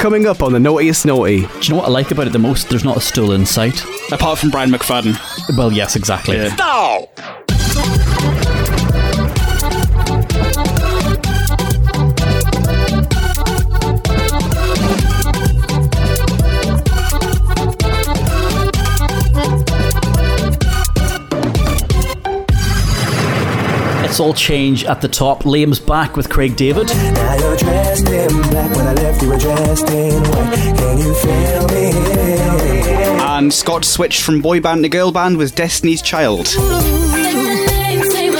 Coming up on the Naughtiest Naughty. Do you know what I like about it the most? There's not a stool in sight. Apart from Brian McFadden. Well, yes, exactly. Yeah. No! It's all change at the top. Liam's back with Craig David. Now you're dressed in black. When I left, you were dressed in white. Can you feel me? And Scott switched from boy band to girl band with Destiny's Child. Say my name, say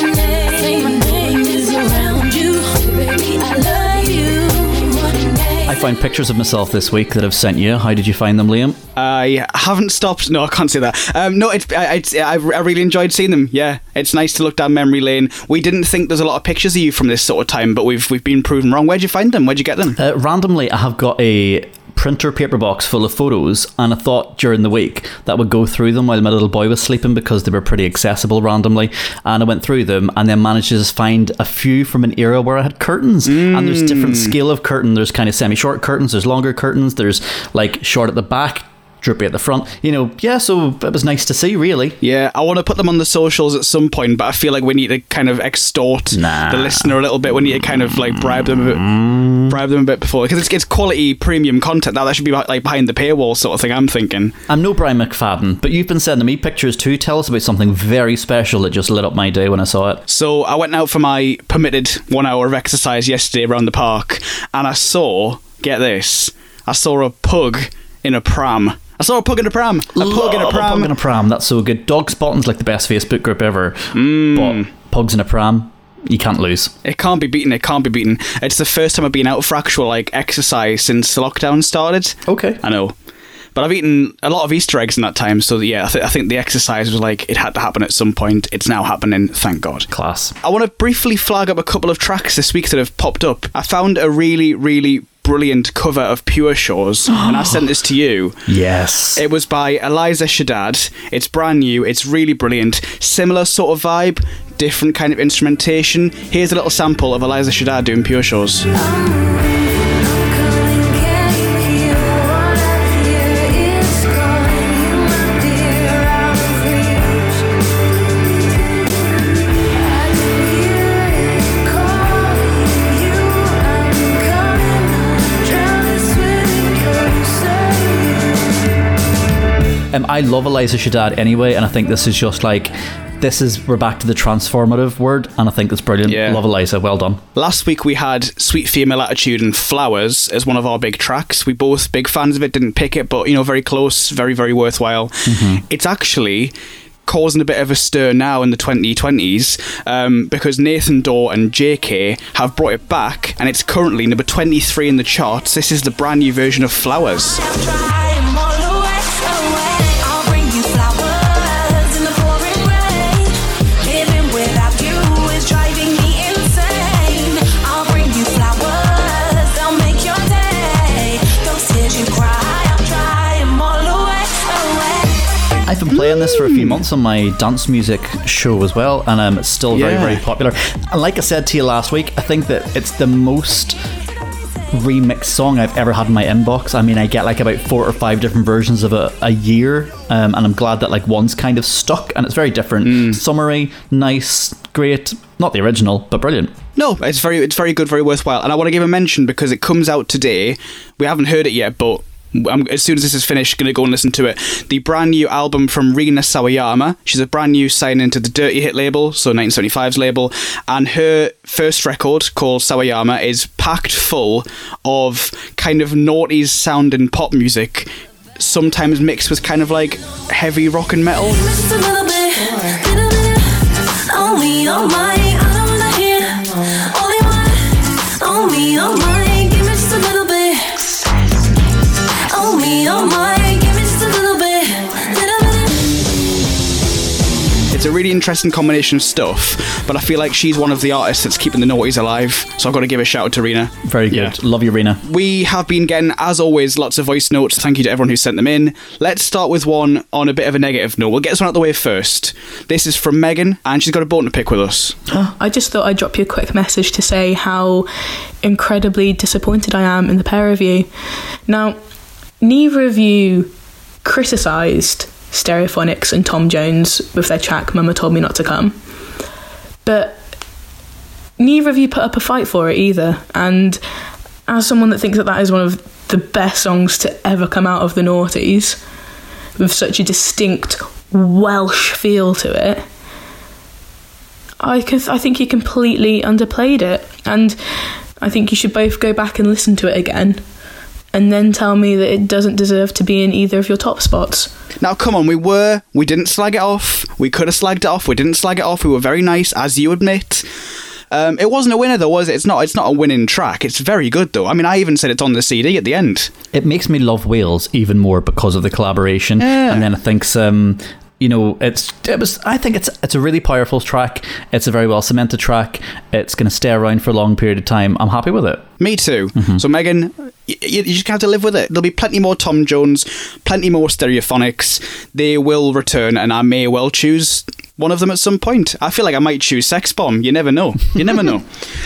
my name is around you. Baby, I love you. I found pictures of myself this week that I've sent you. How did you find them, Liam? I haven't stopped. No, I can't say that. I really enjoyed seeing them. Yeah, it's nice to look down memory lane. We didn't think there's a lot of pictures of you from this sort of time, but we've been proven wrong. Where'd you find them? Where'd you get them? Randomly, I have got a printer paper box full of photos, and I thought during the week that would go through them while my little boy was sleeping because they were pretty accessible randomly. And I went through them and then managed to find a few from an era where I had curtains. And there's different scale of curtain. There's kind of semi-short curtains. There's longer curtains. There's like short at the back, droopy at the front, you know. Yeah, so it was nice to see, really. Yeah, I want to put them on the socials at some point, but I feel like we need to kind of extort the listener a little bit. We need to kind of like bribe them a bit before, because it's quality premium content now. That should be like behind the paywall sort of thing, I'm thinking. I'm no Brian McFadden, but you've been sending me pictures too. Tell us about something very special that just lit up my day when I saw it. So I went out for my permitted 1 hour of exercise yesterday around the park, and I saw, get this, I saw a pug in a pram. I saw a pug in a pram. A pug in a pram. That's so good. Dog spotting's like the best Facebook group ever. But pugs in a pram, you can't lose. It can't be beaten. It's the first time I've been out for actual like exercise since the lockdown started. Okay. I know. But I've eaten a lot of Easter eggs in that time, so yeah, I think the exercise was like, it had to happen at some point. It's now happening, thank God. Class. I want to briefly flag up a couple of tracks this week that have popped up. I found a really, really brilliant cover of Pure Shores, and I sent this to you. Yes. It was by Eliza Shaddad. It's brand new. It's really brilliant. Similar sort of vibe, different kind of instrumentation. Here's a little sample of Eliza Shaddad doing Pure Shores. I love Eliza Shaddad anyway, and I think this is just like, we're back to the transformative word, and I think it's brilliant. Yeah. Love Eliza, well done. Last week we had Sweet Female Attitude and Flowers as one of our big tracks. We both big fans of it, didn't pick it, but you know, very close, very, very worthwhile. Mm-hmm. It's actually causing a bit of a stir now in the 2020s because Nathan Dorr and JK have brought it back, and it's currently number 23 in the charts. This is the brand new version of Flowers. I've been playing this for a few months on my dance music show as well, and it's still very, very popular. And like I said to you last week, I think that it's the most remixed song I've ever had in my inbox. I mean, I get like about 4 or 5 different versions of it a year, and I'm glad that like one's kind of stuck, and it's very different. Summery, nice, great. Not the original, but brilliant. No, it's very good, very worthwhile. And I want to give a mention because it comes out today. We haven't heard it yet, but as soon as this is finished, going to go and listen to it. The brand new album from Rina Sawayama. She's a brand new signing to the Dirty Hit label, so 1975's label, and her first record called Sawayama is packed full of kind of naughty sounding pop music, sometimes mixed with kind of like heavy rock and metal. Just a little bit, only on my, I don't wanna hear, only on my, give me just a little bit. Give me just a little bit. It's a really interesting combination of stuff, but I feel like she's one of the artists that's keeping the noughties alive, so I've got to give a shout out to Rena. Very good. Yeah. Love you, Rena. We have been getting, as always, lots of voice notes. Thank you to everyone who sent them in. Let's start with one on a bit of a negative note. We'll get this one out of the way first. This is from Megan, and she's got a bone to pick with us. Oh, I just thought I'd drop you a quick message to say how incredibly disappointed I am in the pair of you. Now, neither of you criticised Stereophonics and Tom Jones with their track Mama Told Me Not to Come, but neither of you put up a fight for it either. And as someone that thinks that that is one of the best songs to ever come out of the noughties, with such a distinct Welsh feel to it, I think you completely underplayed it, and I think you should both go back and listen to it again and then tell me that it doesn't deserve to be in either of your top spots. Now, come on, we didn't slag it off. We could have slagged it off. We didn't slag it off. We were very nice, as you admit. It wasn't a winner, though, was it? It's not a winning track. It's very good, though. I mean, I even said it's on the CD at the end. It makes me love Wales even more because of the collaboration. Yeah. And then I think some... You know, I think it's a really powerful track. It's a very well cemented track. It's going to stay around for a long period of time. I'm happy with it. Me too. Mm-hmm. So Megan, you just have to live with it. There'll be plenty more Tom Jones, plenty more Stereophonics. They will return, and I may well choose one of them at some point. I feel like I might choose Sex Bomb. You never know. You never know.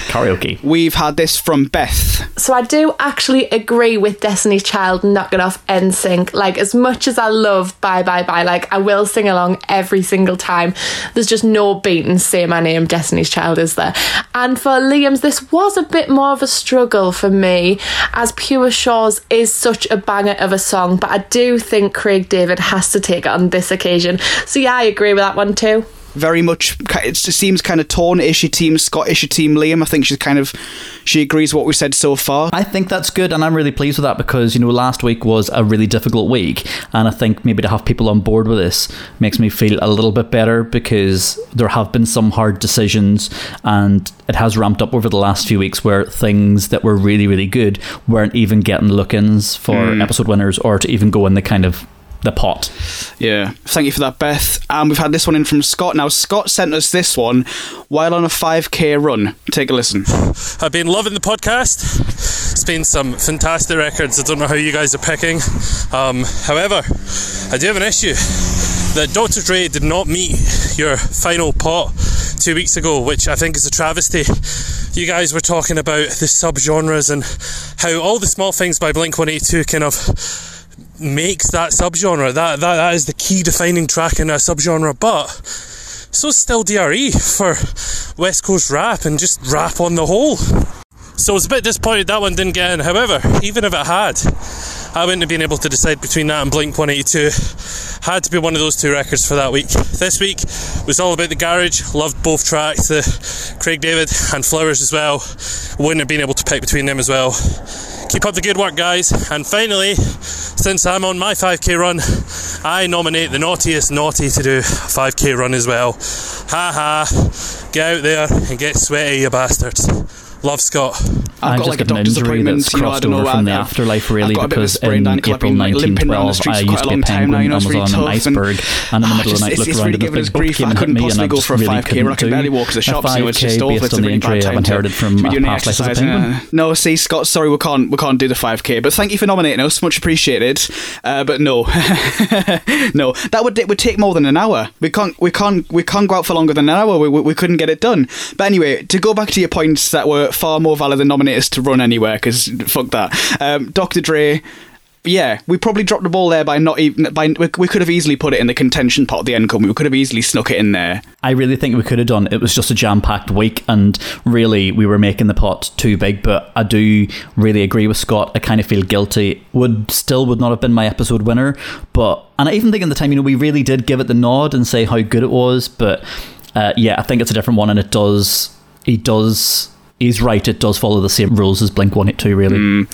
Karaoke. We've had this from Beth. So I do actually agree with Destiny's Child knocking off NSYNC. Like, as much as I love Bye Bye Bye, like, I will sing along every single time. There's just no beating Say My Name, Destiny's Child, is there? And for Liam's, this was a bit more of a struggle for me, as Pure Shores is such a banger of a song, but I do think Craig David has to take it on this occasion. So yeah, I agree with that one too. Very much, it seems kind of torn. Is she team Scott? Is she team Liam? I think she agrees what we've said so far. I think that's good, and I'm really pleased with that, because, you know, last week was a really difficult week, and I think maybe to have people on board with this makes me feel a little bit better, because there have been some hard decisions, and it has ramped up over the last few weeks where things that were really, really good weren't even getting look-ins for episode winners, or to even go in the kind of the pot. Yeah, thank you for that, Beth. And we've had this one in from Scott. Now, Scott sent us this one while on a 5k run. Take a listen. I've been loving the podcast. It's been some fantastic records. I don't know how you guys are picking. However, I do have an issue that Dr. Dre did not meet your final pot 2 weeks ago, which I think is a travesty. You guys were talking about the subgenres and how All the Small Things by Blink-182 kind of makes that subgenre. That is the key defining track in a subgenre, but so still DRE for West Coast rap and just rap on the whole. So I was a bit disappointed that one didn't get in. However, even if it had, I wouldn't have been able to decide between that and Blink-182. Had to be one of those two records for that week. This week was all about the garage. Loved both tracks, the Craig David and Flowers as well. Wouldn't have been able to pick between them as well. Keep up the good work, guys. And finally, since I'm on my 5k run, I nominate the naughtiest naughty to do a 5k run as well. Ha ha. Get out there and get sweaty, you bastards. Love, Scott. I've got like a doctor's appointment that's crossed over from the afterlife, really, because in April 1912 I used to be a penguin, Amazon, an iceberg, and in the middle of the night looked around at the big book came and hit me, and I just really couldn't do a 5k based on the injury I've inherited from a past life as a penguin. No, see, Scott, sorry, we can't do the 5k, but thank you for nominating us, much appreciated. But no, that would take more than an hour. We can't go out for longer than an hour. We couldn't get it done. But anyway, to go back to your points that were far more valid than nominators to run anywhere, because fuck that. Dr. Dre, yeah, we probably dropped the ball there by not even... We could have easily put it in the contention part of the end, couldn't we? We could have easily snuck it in there. I really think we could have done. It was just a jam-packed week, and really we were making the pot too big, but I do really agree with Scott. I kind of feel guilty. Would not have been my episode winner, but... And I even think at the time, you know, we really did give it the nod and say how good it was, but yeah, I think it's a different one, and it does... He's right, it does follow the same rules as Blink-182, really.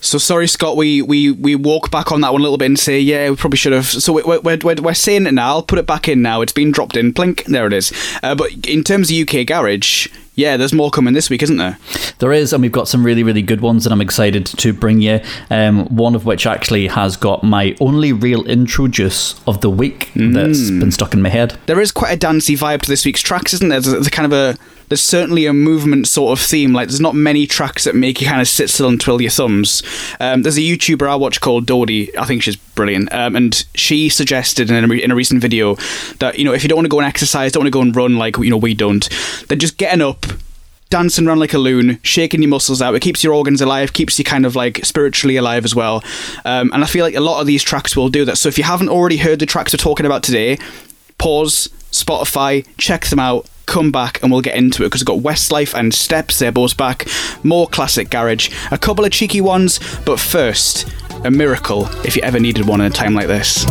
So sorry, Scott, we walk back on that one a little bit and say, yeah, we probably should have. So we're saying it now. I'll put it back in now. It's been dropped in. Blink, there it is. But in terms of UK Garage, Yeah, there's more coming this week, isn't there? There is, and we've got some really, really good ones that I'm excited to bring you. One of which actually has got my only real intro juice of the week that's been stuck in my head. There is quite a dancey vibe to this week's tracks, isn't there? There's certainly a movement sort of theme. Like, there's not many tracks that make you kind of sit still and twirl your thumbs. There's a YouTuber I watch called Dodie. I think she's brilliant. And she suggested in a recent video that, you know, if you don't want to go and exercise, don't want to go and run like, you know, we don't, then just getting up, dancing around like a loon, shaking your muscles out. It keeps your organs alive, keeps you kind of like spiritually alive as well. And I feel like a lot of these tracks will do that. So if you haven't already heard the tracks we're talking about today, pause, Spotify, check them out, come back and we'll get into it, because we've got Westlife and Steps, they're both back, more classic garage, a couple of cheeky ones, but first, a miracle if you ever needed one in a time like this.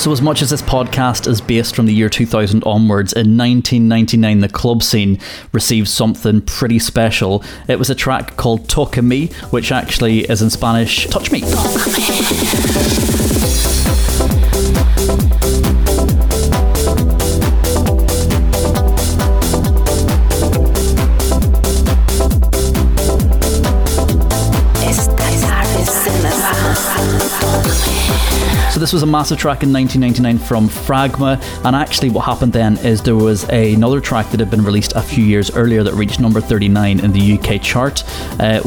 So as much as this podcast is based from the year 2000 onwards, in 1999 the club scene received something pretty special. It was a track called Toca Me, which actually is in Spanish, Touch Me. This was a massive track in 1999 from Fragma, and actually what happened then is there was another track that had been released a few years earlier that reached number 39 in the UK chart,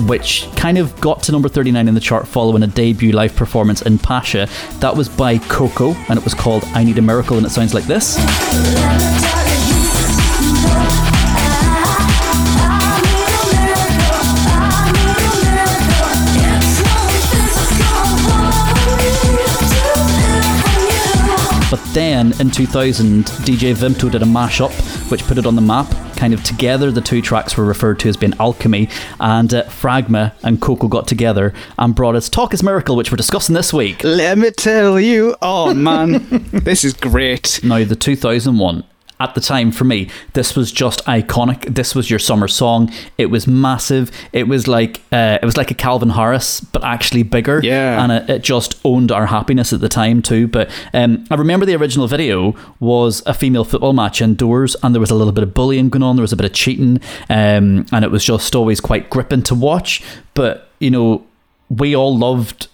which kind of got to number 39 in the chart following a debut live performance in Pasha. That was by Coco, and it was called I Need a Miracle, and it sounds like this. But then, in 2000, DJ Vimto did a mashup, which put it on the map. Kind of together, the two tracks were referred to as being Alchemy, and Fragma and Coco got together and brought us Talk is Miracle, which we're discussing this week. Let me tell you, oh man, this is great. Now, the 2001. At the time, for me, this was just iconic. This was your summer song. It was massive. It was like a Calvin Harris, but actually bigger. Yeah. And it just owned our happiness at the time too. But I remember the original video was a female football match indoors, and there was a little bit of bullying going on. There was a bit of cheating, and it was just always quite gripping to watch. But you know, we all loved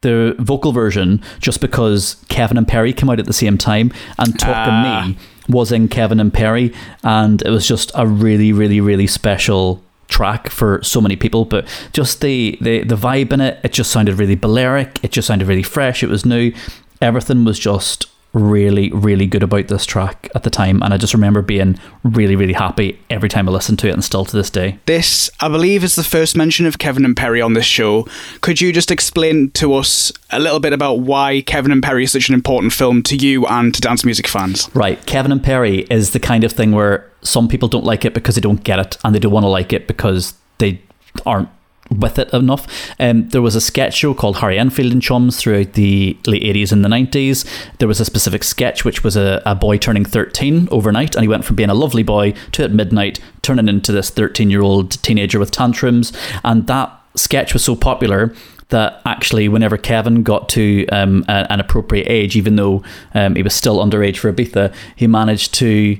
the vocal version just because Kevin and Perry came out at the same time, and Talk to Me was in Kevin and Perry, and it was just a really, really, really special track for so many people. But just the vibe in it just sounded really Balearic, it just sounded really fresh, it was new, everything was just really, really good about this track at the time, and I just remember being really, really happy every time I listened to it, and still to this day. This, I believe, is the first mention of Kevin and Perry on this show. Could you just explain to us a little bit about why Kevin and Perry is such an important film to you and to dance music fans? Right, Kevin and Perry is the kind of thing where some people don't like it because they don't get it, and they don't want to like it because they aren't with it enough. There was a sketch show called Harry Enfield and Chums throughout the late 80s and the 90s. There was a specific sketch which was a boy turning 13 overnight, and he went from being a lovely boy to at midnight turning into this 13-year-old teenager with tantrums. And that sketch was so popular that actually whenever Kevin got to an appropriate age, even though he was still underage for Ibiza, he managed to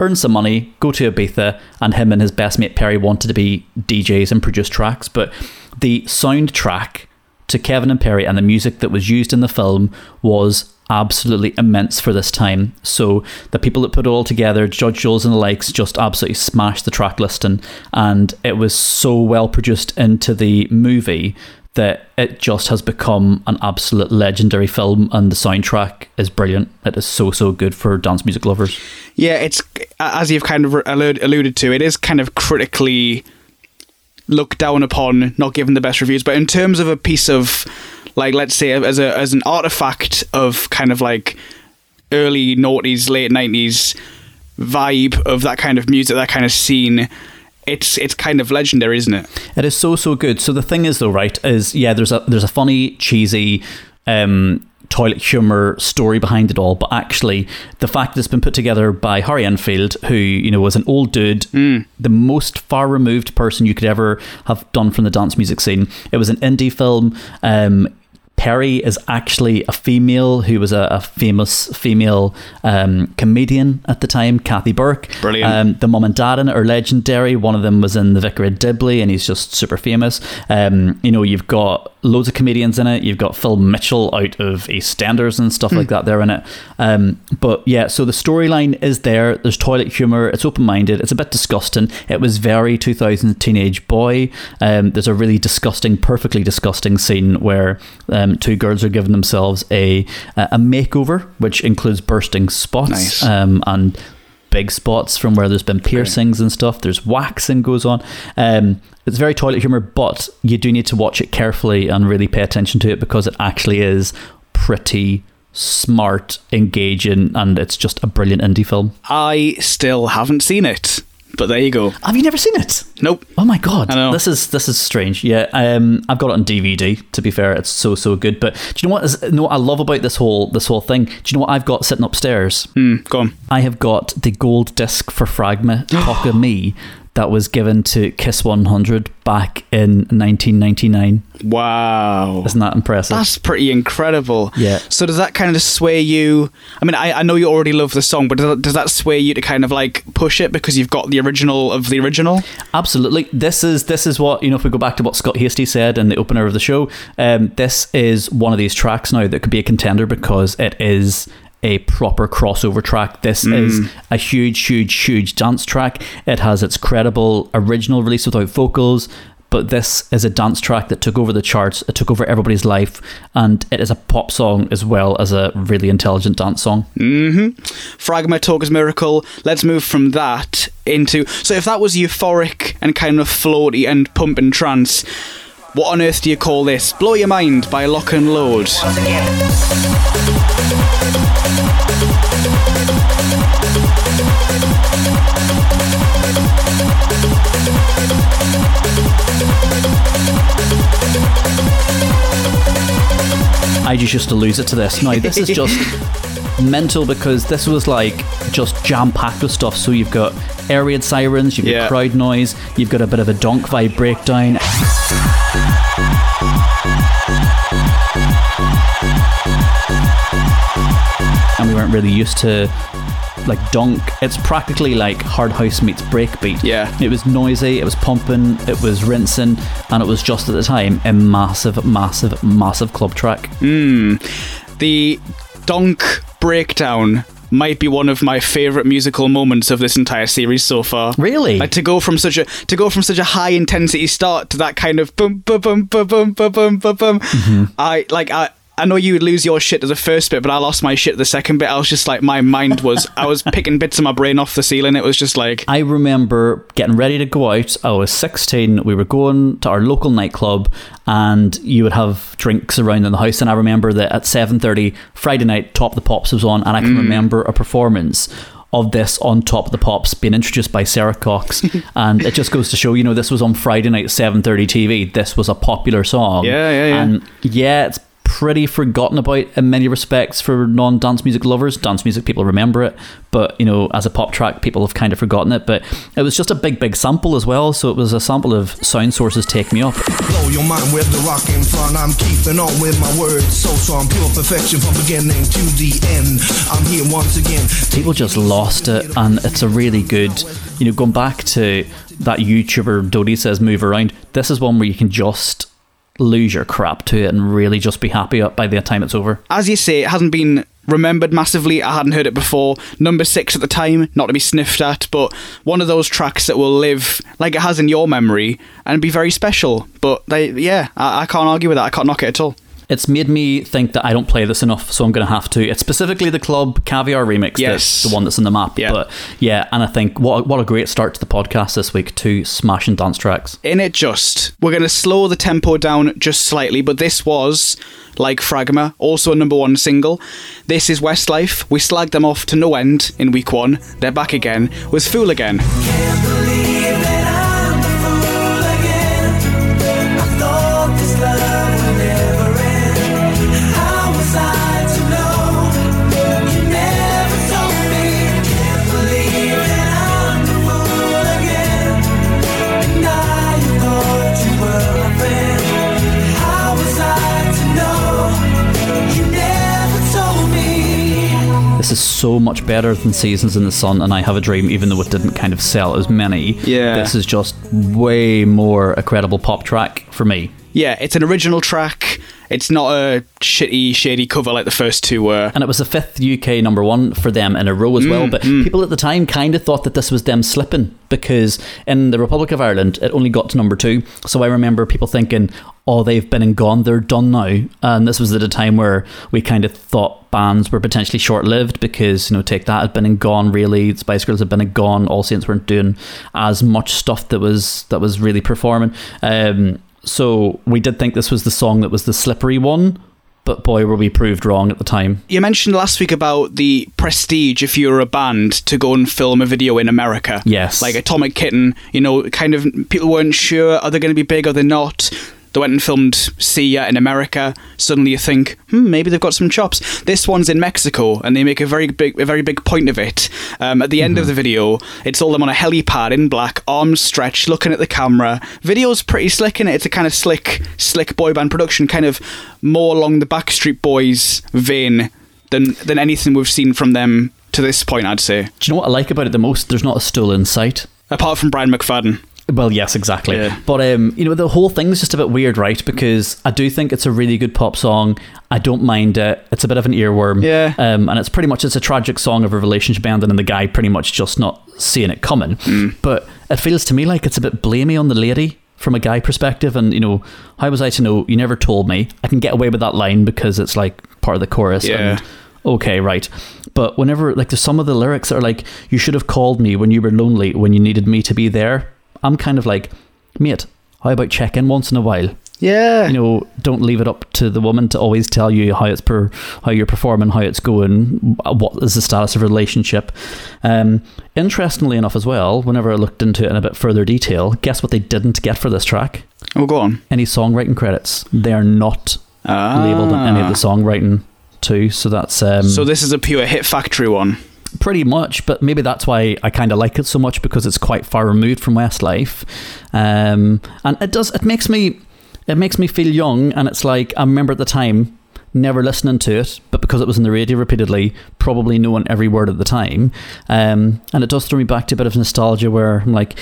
earn some money, go to Ibiza, and him and his best mate Perry wanted to be DJs and produce tracks. But the soundtrack to Kevin and Perry and the music that was used in the film was absolutely immense for this time. So the people that put it all together, Judge Jules and the likes, just absolutely smashed the track listing, and it was so well produced into the movie that it just has become an absolute legendary film, and the soundtrack is brilliant. It is so, so good for dance music lovers. Yeah, it's, as you've kind of alluded to, it is kind of critically looked down upon, not given the best reviews, but in terms of a piece of, like, let's say, as an artifact of kind of like early noughties, late 90s vibe of that kind of music, that kind of scene, it's kind of legendary, isn't it? It is so, so good. So the thing is though, right, is, yeah, there's a funny, cheesy toilet humor story behind it all, but actually the fact that it's been put together by Harry Enfield, who, you know, was an old dude, the most far removed person you could ever have done from the dance music scene. It was an indie film, Perry is actually a female who was a famous female comedian at the time, Kathy Burke. Brilliant. The mum and dad in it are legendary. One of them was in The Vicar of Dibley, and he's just super famous. You know, you've got loads of comedians in it. You've got Phil Mitchell out of EastEnders and stuff like that there in it. But yeah, so the storyline is there. There's toilet humour. It's open-minded. It's a bit disgusting. It was very 2000s teenage boy. There's a really disgusting, perfectly disgusting scene where two girls are giving themselves a makeover, which includes bursting spots. Nice. And big spots from where there's been piercings and stuff. There's waxing goes on. It's very toilet humor, but you do need to watch it carefully and really pay attention to it, because it actually is pretty smart, engaging, and it's just a brilliant indie film. I still haven't seen it, but there you go. Have you never seen it? Nope. Oh my god, I know. This is strange. Yeah, I've got it on DVD. To be fair, it's so good. But do you know what? I love about this whole thing. Do you know what I've got sitting upstairs? Go on. I have got the gold disc for Fragma, Talk of Me, that was given to Kiss 100 back in 1999. Wow. Isn't that impressive? That's pretty incredible. Yeah. So does that kind of sway you? I mean, I know you already love the song, but does that sway you to kind of like push it because you've got the original of the original? Absolutely. This is what, you know, if we go back to what Scott Hasty said in the opener of the show, this is one of these tracks now that could be a contender because it is a proper crossover track. This is a huge dance track. It has its credible original release without vocals, but this is a dance track that took over the charts. It took over everybody's life, and it is a pop song as well as a really intelligent dance song. Fragma, Talk is Miracle. Let's move from that into, so if that was euphoric and kind of floaty and pump and trance, what on earth do you call this? Blow Your Mind by Lock and Load. Once again. I just used to lose it to this. Now, this is just mental, because this was like just jam-packed with stuff. So you've got air raid sirens, you've got crowd noise, you've got a bit of a donk vibe breakdown. And we weren't really used to like donk. It's practically like hard house meets breakbeat. Yeah, it was noisy, it was pumping, it was rinsing, and it was just at the time a massive club track. The donk breakdown might be one of my favourite musical moments of this entire series so far. Really? Like, to go from such a high intensity start to that kind of boom boom boom boom boom boom boom boom. I know you would lose your shit to the first bit, but I lost my shit to the second bit. I was just like, my mind was... I was picking bits of my brain off the ceiling. It was just like... I remember getting ready to go out. I was 16. We were going to our local nightclub, and you would have drinks around in the house. And I remember that at 7:30 Friday night, Top of the Pops was on, and I can remember a performance of this on Top of the Pops being introduced by Sarah Cox. And it just goes to show, you know, this was on Friday night, 7:30 TV. This was a popular song. Yeah. And yeah, it's pretty forgotten about in many respects for non-dance music lovers. Dance music people remember it, but you know, as a pop track, people have kind of forgotten it. But it was just a big sample as well. So it was a sample of Sound Source's Take Me Up. Blow your mind with the rock in front. I'm keeping on with my words, so strong, pure perfection from beginning to the end. I'm here once again. People just lost it, and it's a really good, you know, going back to that YouTuber Dodie says move around. This is one where you can just lose your crap to it and really just be happy by the time it's over. As you say, it hasn't been remembered massively. I hadn't heard it before. Number 6 at the time, not to be sniffed at, but one of those tracks that will live like it has in your memory and be very special. But I can't argue with that. I can't knock it at all. It's made me think that I don't play this enough, so I'm going to have to. It's specifically the Club Caviar remix, yes, the one that's in the map. Yeah. But yeah, and I think what a great start to the podcast this week, two smashing dance tracks. In it just. We're going to slow the tempo down just slightly, but this was, like Fragma, also a number 1 single. This is Westlife. We slagged them off to no end in week 1. They're back again with Fool Again. Can't believe that I'm the fool again. I thought this love would never. is so much better than Seasons in the Sun and I Have a Dream, even though it didn't kind of sell as many. Yeah. This is just way more a credible pop track for me. Yeah, it's an original track. It's not a shitty, shady cover like the first two were. And it was the fifth UK number one for them in a row as well. But people at the time kind of thought that this was them slipping, because in the Republic of Ireland, it only got to number two. So I remember people thinking, oh, they've been and gone, they're done now. And this was at a time where we kind of thought bands were potentially short-lived, because, you know, Take That had been and gone, really. Spice Girls had been and gone. All Saints weren't doing as much stuff that was really performing. So we did think this was the song that was the slippery one, but boy, were we proved wrong at the time. You mentioned last week about the prestige, if you were a band, to go and film a video in America. Yes. Like Atomic Kitten, you know, kind of people weren't sure, are they going to be big, are they not? They went and filmed See Ya in America. Suddenly you think, maybe they've got some chops. This one's in Mexico, and they make a very big point of it. At the end of the video, it's all them on a helipad in black, arms stretched, looking at the camera. Video's pretty slick, innit? It's a kind of slick boy band production, kind of more along the Backstreet Boys vein than anything we've seen from them to this point, I'd say. Do you know what I like about it the most? There's not a stool in sight. Apart from Brian McFadden. Well, yes, exactly. Yeah. But, you know, the whole thing's just a bit weird, right? Because I do think it's a really good pop song. I don't mind it. It's a bit of an earworm. Yeah. And it's pretty much, it's a tragic song of a relationship ending and the guy pretty much just not seeing it coming. But it feels to me like it's a bit blamey on the lady from a guy perspective. And, you know, how was I to know? You never told me. I can get away with that line because it's like part of the chorus. Yeah. And, okay, right. But whenever, like, there's some of the lyrics that are like, you should have called me when you were lonely, when you needed me to be there. I'm kind of like, mate, how about check in once in a while? Yeah. You know, don't leave it up to the woman to always tell you how you're performing, how it's going, what is the status of a relationship. Interestingly enough as well, whenever I looked into it in a bit further detail, guess what they didn't get for this track? Oh, go on. Any songwriting credits. They're not labelled on any of the songwriting too, so that's... So this is a pure Hit Factory one? Pretty much, but maybe that's why I kind of like it so much, because it's quite far removed from Westlife, and it makes me feel young. And it's like, I remember at the time never listening to it, but because it was in the radio repeatedly, probably knowing every word at the time, and it does throw me back to a bit of nostalgia where I'm like,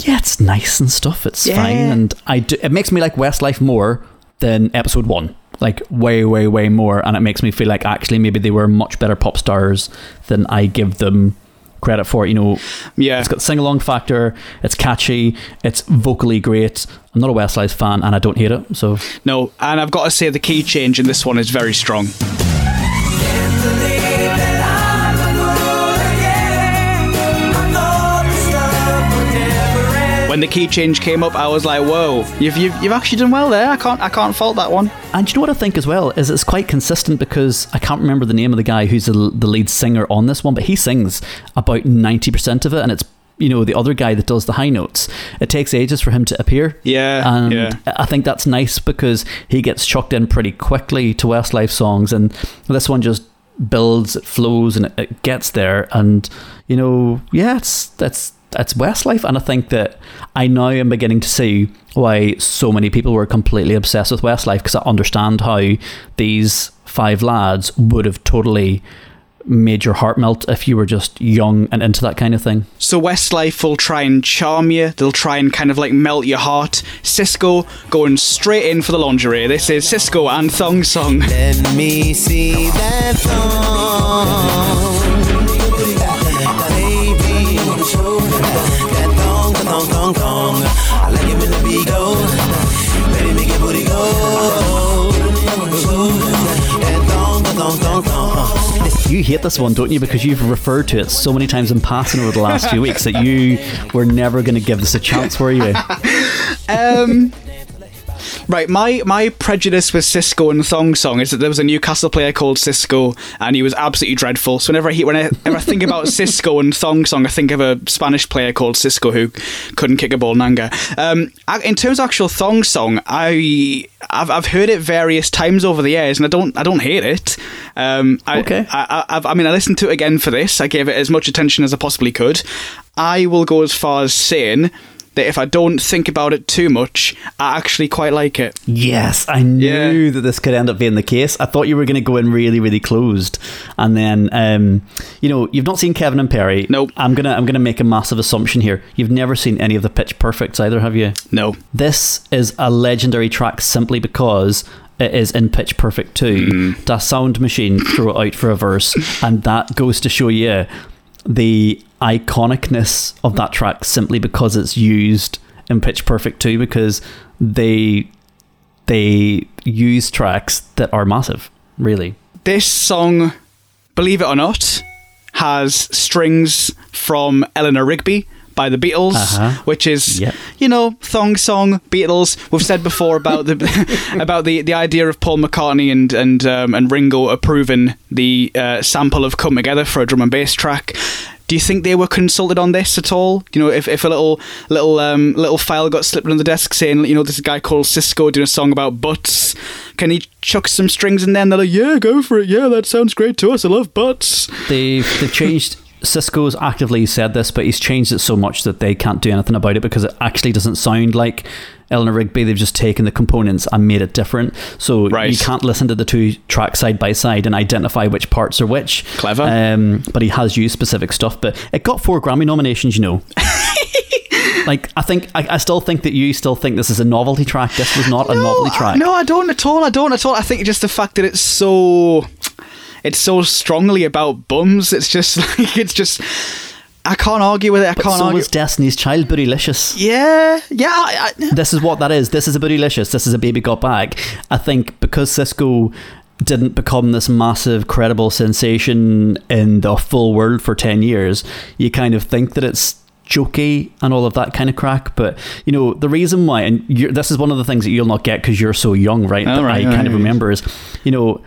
yeah, it's nice and stuff, it's fine, and it makes me like Westlife more than episode one. Like way more, and it makes me feel like actually maybe they were much better pop stars than I give them credit for, you know. Yeah, it's got the sing-along factor, it's catchy, it's vocally great. I'm not a Westlife fan and I don't hate it, so no. And I've got to say the key change in this one is very strong. When the key change came up, I was like, whoa, you've actually done well there. I can't fault that one. And you know what I think as well is it's quite consistent, because I can't remember the name of the guy who's the lead singer on this one, but he sings about 90% of it, and it's, you know, the other guy that does the high notes. It takes ages for him to appear. Yeah. And yeah, I think that's nice because he gets chucked in pretty quickly to Westlife songs, and this one just builds, it flows, and it gets there. And, you know, yeah, it's Westlife, and I think that I now am beginning to see why so many people were completely obsessed with Westlife, because I understand how these five lads would have totally made your heart melt if you were just young and into that kind of thing. So Westlife will try and charm you, they'll try and kind of like melt your heart. Sisqo going straight in for the lingerie. This is Sisqo and Thong Song. Let me see that thong. You hate this one, don't you? Because you've referred to it so many times in passing over the last few weeks that you were never going to give this a chance, were you? Right, my prejudice with Sisqo and Thong Song is that there was a Newcastle player called Sisqo, and he was absolutely dreadful. So whenever I think about Sisqo and Thong Song, I think of a Spanish player called Sisqo who couldn't kick a ball in anger. In terms of actual Thong Song, I've heard it various times over the years, and I don't hate it. Okay. I mean, I listened to it again for this. I gave it as much attention as I possibly could. I will go as far as saying that if I don't think about it too much, I actually quite like it. Yes, I knew that this could end up being the case. I thought you were going to go in really, really closed, and then you know, you've not seen Kevin and Perry. Nope. I'm gonna make a massive assumption here. You've never seen any of the Pitch Perfects either, have you? No. This is a legendary track simply because it is in Pitch Perfect 2. The Sound Machine threw it out for a verse, and that goes to show you the iconicness of that track simply because it's used in Pitch Perfect 2, because they use tracks that are massive, really. This song, believe it or not, has strings from Eleanor Rigby by the Beatles, which is, you know, Thong Song, Beatles. We've said before about the about the idea of Paul McCartney and Ringo approving the sample of Come Together for a drum and bass track. Do you think they were consulted on this at all? You know, if a little file got slipped under the desk saying, you know, this guy called Sisqo doing a song about butts, can he chuck some strings in there? And they're like, yeah, go for it. Yeah, that sounds great to us. I love butts. They've changed. Sisqo's actively said this, but he's changed it so much that they can't do anything about it because it actually doesn't sound like Eleanor Rigby. They've just taken the components and made it different, so you can't listen to the two tracks side by side and identify which parts are which. Clever. But he has used specific stuff, but it got 4 Grammy nominations, you know. Like, I still think that you still think this is a novelty track. This was not a novelty track. No, I don't at all. I think just the fact that it's so strongly about bums. It's just I can't argue with it. But so was Destiny's Child, Bootylicious. Yeah. This is what that is. This is a Bootylicious. This is a Baby Got Back. I think because Sisqo didn't become this massive, credible sensation in the full world for 10 years, you kind of think that it's jokey and all of that kind of crack. But you know, the reason why, and this is one of the things that you'll not get because you're so young, right? I kind of remember is, you know,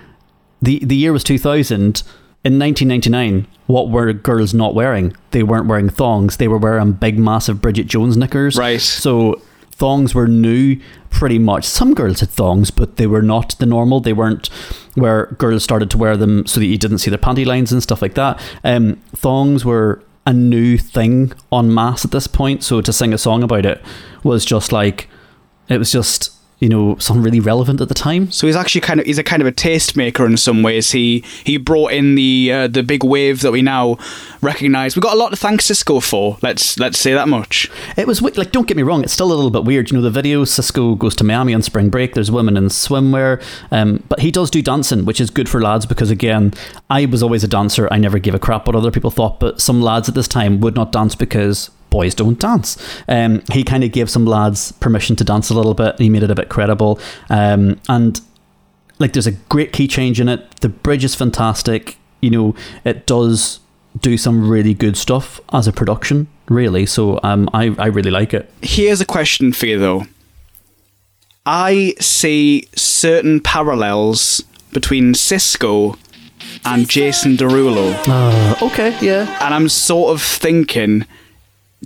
the year was 2000. In 1999, what were girls not wearing? They weren't wearing thongs. They were wearing big, massive Bridget Jones knickers. Right. So thongs were new, pretty much. Some girls had thongs, but they were not the normal. They weren't where girls started to wear them so that you didn't see their panty lines and stuff like that. Thongs were a new thing en masse at this point. So to sing a song about it was just like, it was just, you know, something really relevant at the time. So he's actually a tastemaker in some ways. He brought in the big wave that we now recognise. We've got a lot to thank Sisqo for, let's say that much. It was, like, don't get me wrong, it's still a little bit weird. You know, the video, Sisqo goes to Miami on spring break, there's women in swimwear, but he does do dancing, which is good for lads, because again, I was always a dancer. I never gave a crap what other people thought, but some lads at this time would not dance because boys don't dance. He kind of gave some lads permission to dance a little bit. He made it a bit credible. And like, there's a great key change in it. The bridge is fantastic. You know, it does do some really good stuff as a production, really. So I really like it. Here's a question for you, though. I see certain parallels between Sisqo and Jason Derulo. Okay, yeah. And I'm sort of thinking,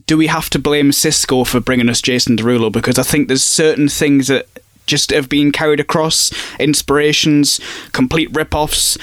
do we have to blame Sisqo for bringing us Jason Derulo? Because I think there's certain things that just have been carried across, inspirations, complete rip-offs,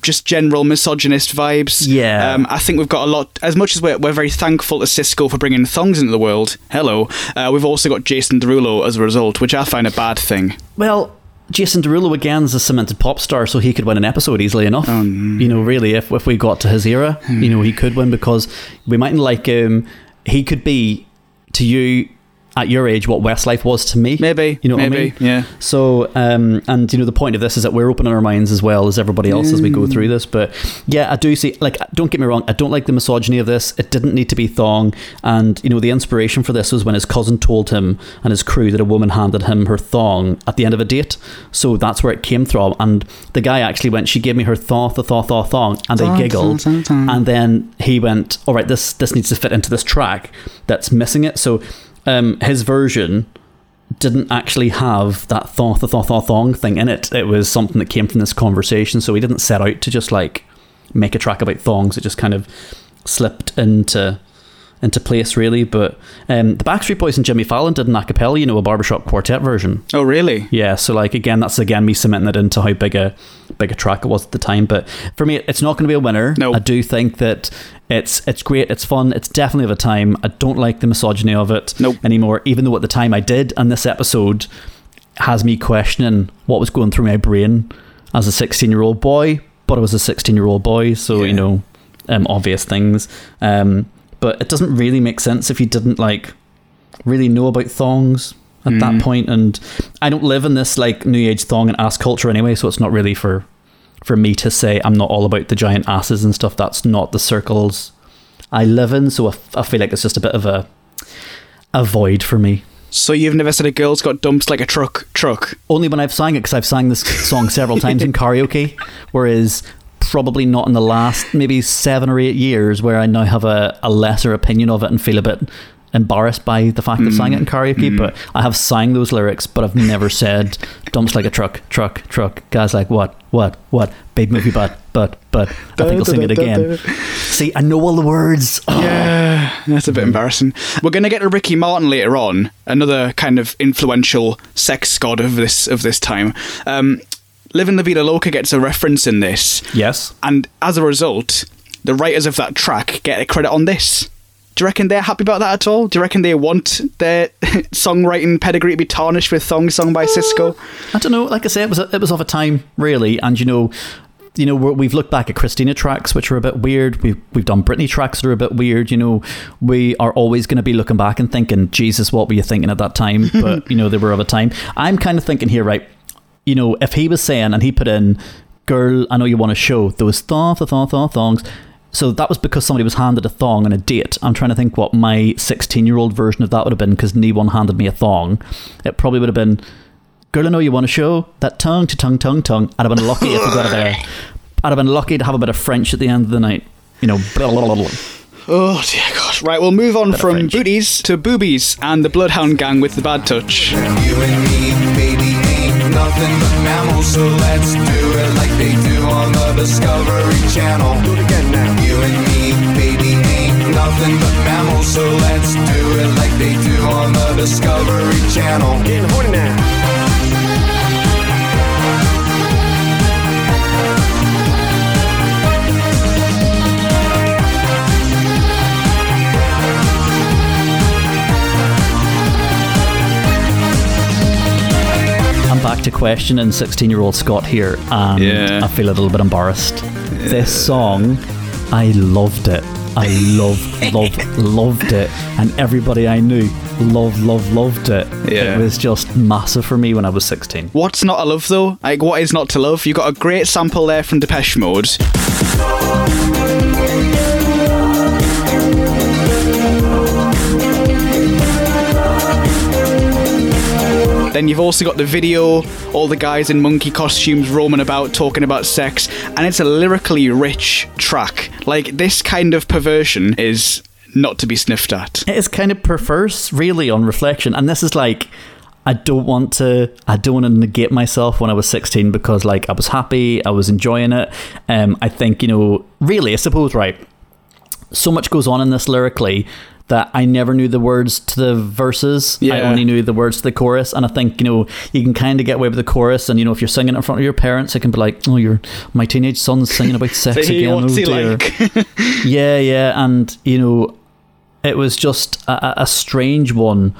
just general misogynist vibes. Yeah. I think we've got a lot, as much as we're very thankful to Sisqo for bringing thongs into the world, we've also got Jason Derulo as a result, which I find a bad thing. Well, Jason Derulo again is a cemented pop star, so he could win an episode easily enough. You know, really, if we got to his era, you know, he could win, because we mightn't like him. He could be, to you, at your age, what Westlife was to me. Maybe. You know what I mean? Yeah. So, and you know, the point of this is that we're opening our minds as well as everybody else as we go through this. But yeah, I do see, like, don't get me wrong, I don't like the misogyny of this. It didn't need to be thong. And, you know, the inspiration for this was when his cousin told him and his crew that a woman handed him her thong at the end of a date. So that's where it came from. And the guy actually went, she gave me her thong, and they giggled. And then he went, all right, this needs to fit into this track that's missing it. So his version didn't actually have that thong thing in it. It was something that came from this conversation. So he didn't set out to just like make a track about thongs. It just kind of slipped into place, really. But the Backstreet Boys and Jimmy Fallon did an a cappella, you know, a barbershop quartet version. Oh, really? Yeah. So like, again, that's me cementing it into how big a big a track it was at the time. But for me, it's not going to be a winner. No. I do think that it's great, it's fun, it's definitely of a time. I don't like the misogyny of it anymore, even though at the time I did. And this episode has me questioning what was going through my brain as a 16-year-old boy, but I was a 16-year-old boy, so, you know, obvious things. But it doesn't really make sense if you didn't, like, really know about thongs at that point. And I don't live in this, like, new age thong and ass culture anyway, so it's not really for me to say I'm not all about the giant asses and stuff. That's not the circles I live in, so I feel like it's just a bit of a void for me. So you've never said a girl's got dumps like a truck? Only when I've sang it, because I've sang this song several times in karaoke, whereas probably not in the last maybe 7 or 8 years, where I now have a lesser opinion of it and feel a bit embarrassed by the fact that I sang it in karaoke. But I have sang those lyrics, but I've never said dumps like a truck, guys like what, big movie but I think I'll sing it again. See, I know all the words. Yeah, that's a bit embarrassing. We're going to get to Ricky Martin later on, another kind of influential sex god of this time. Livin' La Vida Loca gets a reference in this. Yes. And as a result, the writers of that track get a credit on this. Do you reckon they're happy about that at all? Do you reckon they want their songwriting pedigree to be tarnished with Thong Song by Sisqo? I don't know. Like I say, it was of a time, really. And, you know, we've looked back at Christina tracks, which are a bit weird. We've done Britney tracks that are a bit weird. You know, we are always going to be looking back and thinking, Jesus, what were you thinking at that time? But, you know, they were of a time. I'm kind of thinking here, right, you know, if he was saying, and he put in, girl, I know you want to show those thongs. So that was because somebody was handed a thong on a date. I'm trying to think what my 16-year-old version of that would have been, because no one handed me a thong. It probably would have been, girl, I know you want to show that tongue to tongue. I'd have been lucky if we got a bit of, I'd have been lucky to have a bit of French at the end of the night. You know, blah, blah, blah, blah. Oh, dear God. Right, we'll move on from French booties to boobies and the Bloodhound Gang with The Bad Touch. You and me, baby. Nothing but mammals, so let's do it like they do on the Discovery Channel. Do it again now. You and me, baby, ain't nothing but mammals, so let's do it like they do on the Discovery Channel. Getting horny now. I'm back to questioning 16-year-old Scott here, and I feel a little bit embarrassed. Yeah. This song, I loved it. I loved it. And everybody I knew loved it. Yeah. It was just massive for me when I was 16. What's not to love, though? Like, what is not to love? You got a great sample there from Depeche Mode. Then you've also got the video, all the guys in monkey costumes roaming about, talking about sex, and it's a lyrically rich track. Like, this kind of perversion is not to be sniffed at. It is kind of perverse, really, on reflection. And this is like, I don't want to negate myself when I was 16, because, like, I was happy, I was enjoying it. I think, you know, really, I suppose, right, so much goes on in this lyrically that I never knew the words to the verses. Yeah. I only knew the words to the chorus. And I think, you know, you can kind of get away with the chorus. And, you know, if you're singing it in front of your parents, it can be like, oh, my teenage son's singing about sex so again. What's he like? yeah. And, you know, it was just a strange one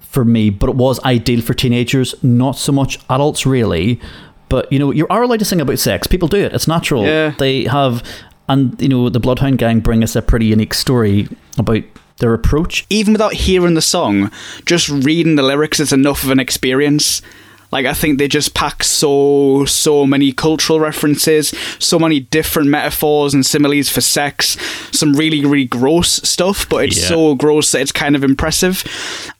for me. But it was ideal for teenagers, not so much adults, really. But, you know, you are allowed to sing about sex. People do it. It's natural. Yeah. They have... And, you know, the Bloodhound Gang bring us a pretty unique story about their approach. Even without hearing the song, just reading the lyrics is enough of an experience. Like, I think they just pack so many cultural references, so many different metaphors and similes for sex, some really, really gross stuff, but it's so gross that it's kind of impressive.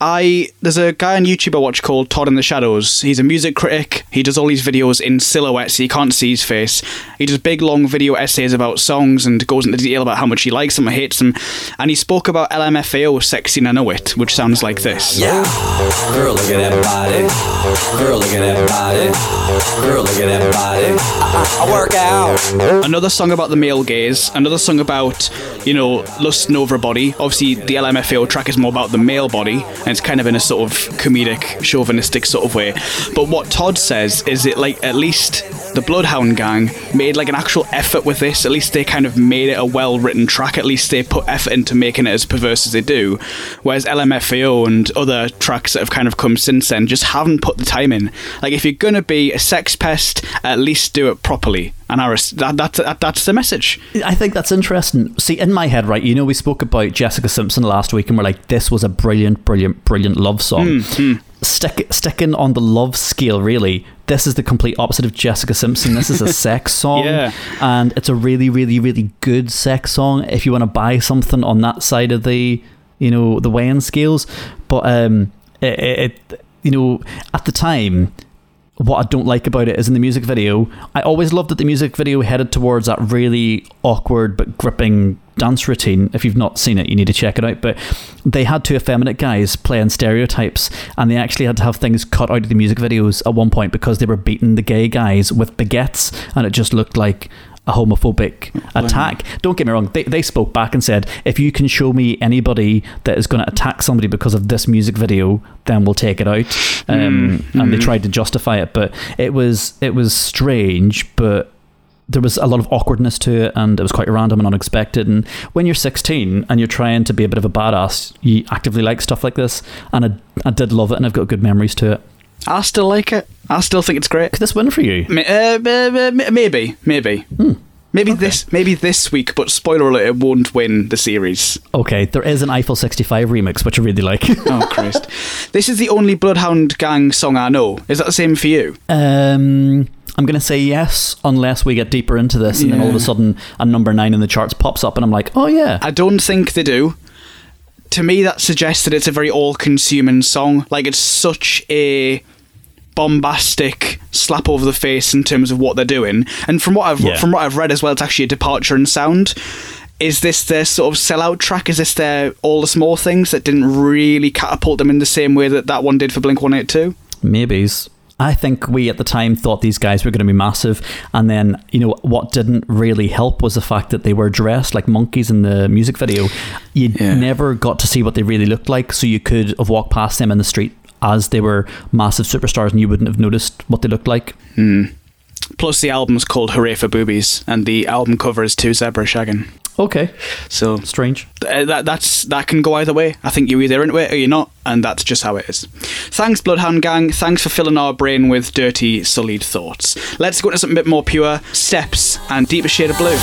There's a guy on YouTube I watch called Todd in the Shadows. He's a music critic. He does all these videos in silhouette, so you can't see his face. He does big, long video essays about songs and goes into detail about how much he likes them or hates them. And he spoke about LMFAO, Sexy and I Know It, which sounds like this. Yeah. Girl, look at that body. Girl, look at that body. Girl, look at that body. I work out. Another song about the male gaze. Another song about, you know, lusting over a body. Obviously, the LMFAO track is more about the male body, and it's kind of in a sort of comedic, chauvinistic sort of way. But what Todd says is it, like, at least the Bloodhound Gang made, like, an actual effort with this. At least they kind of made it a well-written track. At least they put effort into making it as perverse as they do. Whereas LMFAO and other tracks that have kind of come since then just haven't put the time in. Like, if you're going to be a sex pest, at least do it properly. And that's the message. I think that's interesting. See, in my head, right, you know, we spoke about Jessica Simpson last week and we're like, this was a brilliant, brilliant, brilliant love song. Mm-hmm. Sticking on the love scale, really, this is the complete opposite of Jessica Simpson. This is a sex song. Yeah. And it's a really, really, really good sex song if you want to buy something on that side of the, you know, the weighing scales. But it you know, at the time, what I don't like about it is in the music video, I always loved that the music video headed towards that really awkward but gripping dance routine. If you've not seen it, you need to check it out. But they had two effeminate guys playing stereotypes, and they actually had to have things cut out of the music videos at one point because they were beating the gay guys with baguettes, and it just looked like a homophobic attack. Don't get me wrong, they spoke back and said, if you can show me anybody that is going to attack somebody because of this music video, then we'll take it out. And they tried to justify it, but it was strange, but there was a lot of awkwardness to it, and it was quite random and unexpected. And when you're 16 and you're trying to be a bit of a badass, you actively like stuff like this, and I did love it, and I've got good memories to it. I still like it. I still think it's great. Could this win for you? Maybe. Maybe this week, but spoiler alert, it won't win the series. Okay, there is an Eiffel 65 remix, which I really like. Oh, Christ. This is the only Bloodhound Gang song I know. Is that the same for you? I'm going to say yes, unless we get deeper into this, and then all of a sudden a number 9 in the charts pops up, and I'm like, oh, yeah. I don't think they do. To me, that suggests that it's a very all-consuming song. Like, it's such a bombastic slap over the face in terms of what they're doing. And from what I've read as well, it's actually a departure in sound. Is this their sort of sellout track? Is this their all the small things that didn't really catapult them in the same way that that one did for Blink-182? Maybes. I think we at the time thought these guys were going to be massive, and then, you know, what didn't really help was the fact that they were dressed like monkeys in the music video. You never got to see what they really looked like, so you could have walked past them in the street as they were massive superstars and you wouldn't have noticed what they looked like. Plus the album's called Hooray for Boobies, and the album cover is two zebra shagging. Okay. So strange. That can go either way. I think you're either into it or you're not, and that's just how it is. Thanks, Bloodhound Gang. Thanks for filling our brain with dirty, sullied thoughts. Let's go to something a bit more pure. Steps and Deeper Shade of Blue.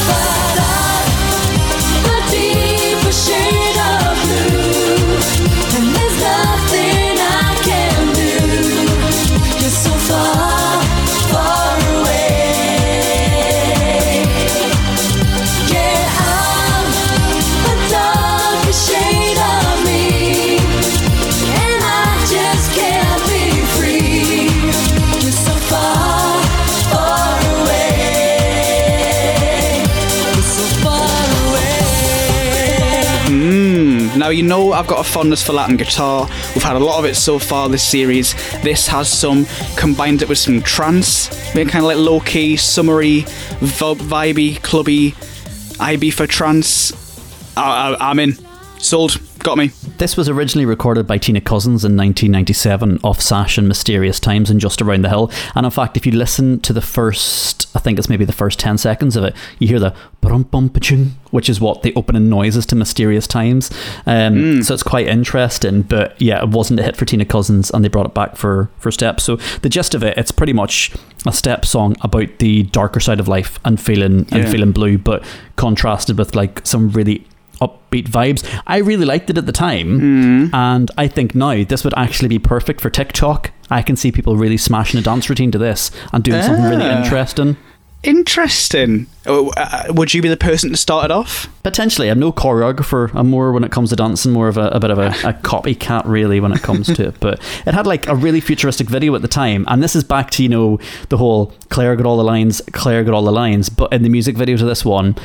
Now, you know, I've got a fondness for Latin guitar. We've had a lot of it so far this series. This has some, combined it with some trance, being kind of like low-key, summery, vibey, clubby, IB for trance. I'm in. Sold. Got me. This was originally recorded by Tina Cousins in 1997 off Sash and Mysterious Times and Just Around the Hill. And in fact, if you listen to the first, I think it's maybe the first 10 seconds of it, you hear the brum-bum-pa-chung, which is what the opening noise is to Mysterious Times. So it's quite interesting, but yeah, it wasn't a hit for Tina Cousins, and they brought it back for Steps. So the gist of it, it's pretty much a Step song about the darker side of life and feeling blue, but contrasted with like some really upbeat vibes. I really liked it at the time, and I think now this would actually be perfect for TikTok. I can see people really smashing a dance routine to this and doing something really interesting. Interesting. Would you be the person to start it off? Potentially. I'm no choreographer. I'm more, when it comes to dancing, more of a bit of a copycat, really, when it comes to it. But it had like a really futuristic video at the time, and this is back to, you know, the whole Claire got all the lines, but in the music video to this one,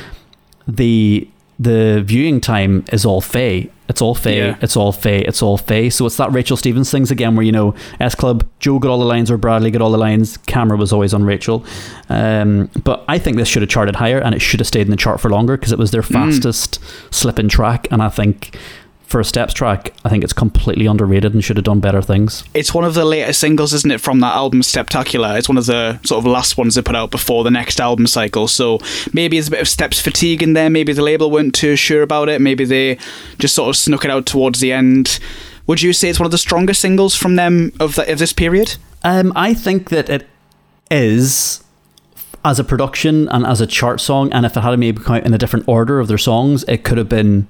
the the viewing time is all Faye. It's all Faye. Yeah. It's all Faye. It's all Faye. So it's that Rachel Stevens things again, where, you know, S Club, Joe got all the lines, or Bradley got all the lines. Camera was always on Rachel. But I think this should have charted higher, and it should have stayed in the chart for longer, because it was their fastest slipping track. And I think for a Steps track, I think it's completely underrated and should have done better things. It's one of the latest singles, isn't it, from that album Steptacular? It's one of the sort of last ones they put out before the next album cycle, so maybe there's a bit of Steps fatigue in there. Maybe the label weren't too sure about it. Maybe they just sort of snuck it out towards the end. Would you say it's one of the strongest singles from them of this period? I think that it is, as a production and as a chart song, and if it had maybe come out in a different order of their songs, it could have been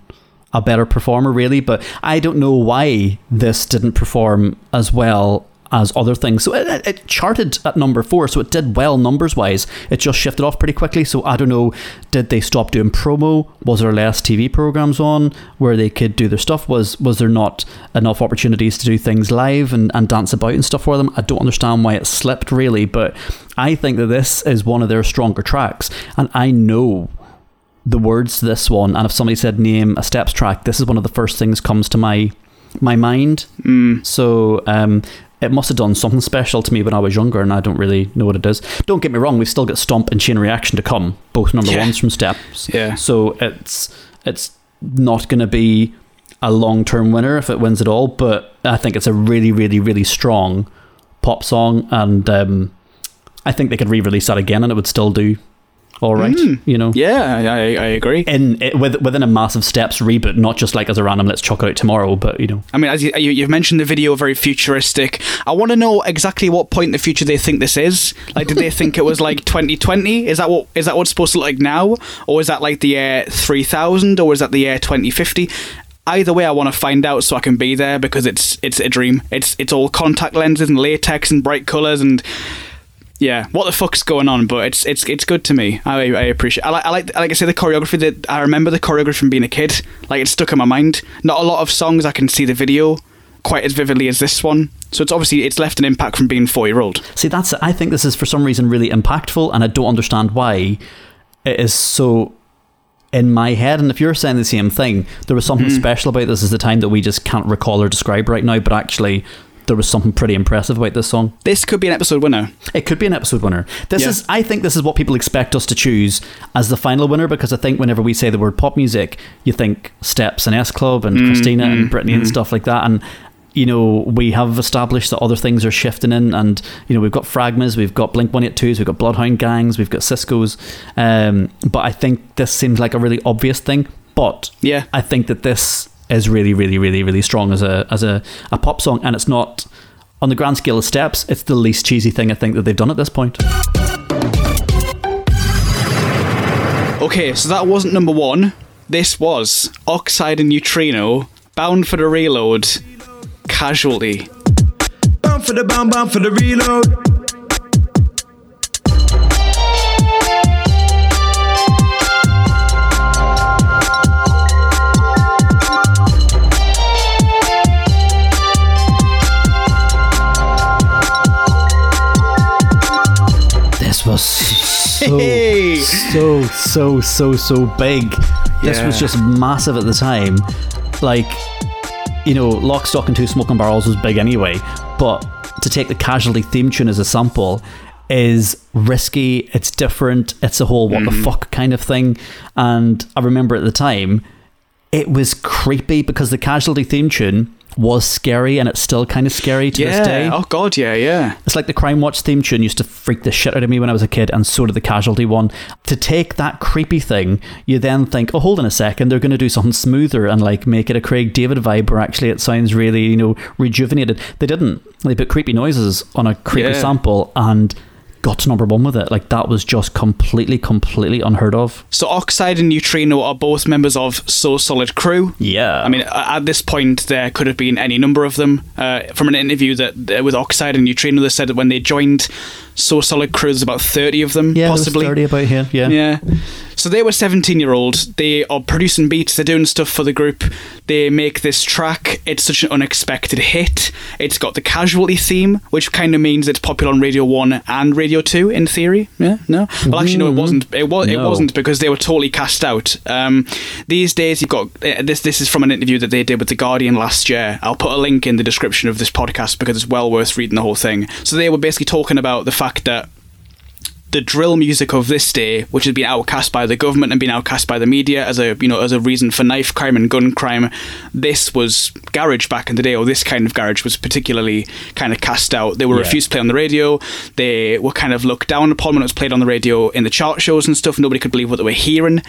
a better performer, really. But I don't know why this didn't perform as well as other things. So it charted at number 4, so it did well numbers wise. It just shifted off pretty quickly. So I don't know, did they stop doing promo? Was there less TV programs on where they could do their stuff? Was there not enough opportunities to do things live and dance about and stuff for them? I don't understand why it slipped, really, but I think that this is one of their stronger tracks, and I know the words to this one, and if somebody said name a Steps track, this is one of the first things comes to my mind. So it must have done something special to me when I was younger, and I don't really know what it is. Don't get me wrong, we've still got Stomp and Chain Reaction to come, both number ones from Steps, so it's not going to be a long-term winner if it wins at all, but I think it's a really, really, really strong pop song, and I think they could re-release that again and it would still do all right, you know. Yeah, I agree. And within a massive Steps reboot, not just like as a random let's chuck it out tomorrow, but, you know. I mean, as you've mentioned, the video very futuristic. I want to know exactly what point in the future they think this is. Like, did they think it was like 2020? Is that what it's supposed to look like now, or is that like the year 3000, or is that the year 2050? Either way, I want to find out so I can be there, because it's a dream. It's all contact lenses and latex and bright colours and. Yeah, what the fuck's going on? But it's good to me. I appreciate. I like I say, the choreography. That I remember the choreography from being a kid. Like, it's stuck in my mind. Not a lot of songs I can see the video quite as vividly as this one. So it's left an impact from being 4-year-old. See, I think this is for some reason really impactful, and I don't understand why it is so in my head. And if you're saying the same thing, there was something special about this as the time that we just can't recall or describe right now. But actually, there was something pretty impressive about this song. This could be an episode winner. It could be an episode winner. This is, I think this is what people expect us to choose as the final winner, because I think whenever we say the word pop music, you think Steps and S Club and Christina and Britney and stuff like that. And, you know, we have established that other things are shifting in, and, you know, we've got Fragmas, we've got Blink-182s, we've got Bloodhound Gangs, we've got Sisqos. But I think this seems like a really obvious thing. But yeah, I think that this is really, really, really, really strong as a pop song, and it's not, on the grand scale of Steps, it's the least cheesy thing I think that they've done at this point. Okay, so that wasn't number 1. This was Oxide and Neutrino, Bound for the Reload, Casualty. Bound for the bound for the reload. Was so big. This was just massive at the time. Like, you know, Lock, Stock and Two Smoking Barrels was big anyway, but to take the Casualty theme tune as a sample is risky. It's different. It's a whole what the fuck kind of thing. And I remember at the time it was creepy, because the Casualty theme tune was scary, and it's still kind of scary to this day. Oh god, yeah. It's like the Crime Watch theme tune used to freak the shit out of me when I was a kid, and so did the Casualty one. To take that creepy thing, you then think, oh, hold on a second, they're going to do something smoother and like make it a Craig David vibe, where actually it sounds really, you know, rejuvenated. They didn't. They put creepy noises on a creepy sample and got to number 1 with it. Like, that was just completely unheard of. So Oxide and Neutrino are both members of So Solid Crew. Yeah, I mean, at this point there could have been any number of them. From an interview that with Oxide and Neutrino, they said that when they joined So Solid Crew, there's about 30 of them, possibly. Yeah, 30 about here. Yeah. So they were 17-year-olds. They are producing beats. They're doing stuff for the group. They make this track. It's such an unexpected hit. It's got the Casualty theme, which kind of means it's popular on Radio 1 and Radio Radio 2 in theory. Yeah, no. Well, actually, no, it wasn't. It wasn't because they were totally cast out. These days, you've got this. This is from an interview that they did with The Guardian last year. I'll put a link in the description of this podcast because it's well worth reading the whole thing. So they were basically talking about the fact that the drill music of this day, which has been outcast by the government and been outcast by the media as a, you know, as a reason for knife crime and gun crime, this was garage back in the day, or this kind of garage was particularly kind of cast out. They were refused to play on the radio. They were kind of looked down upon when it was played on the radio in the chart shows and stuff. Nobody could believe what they were hearing.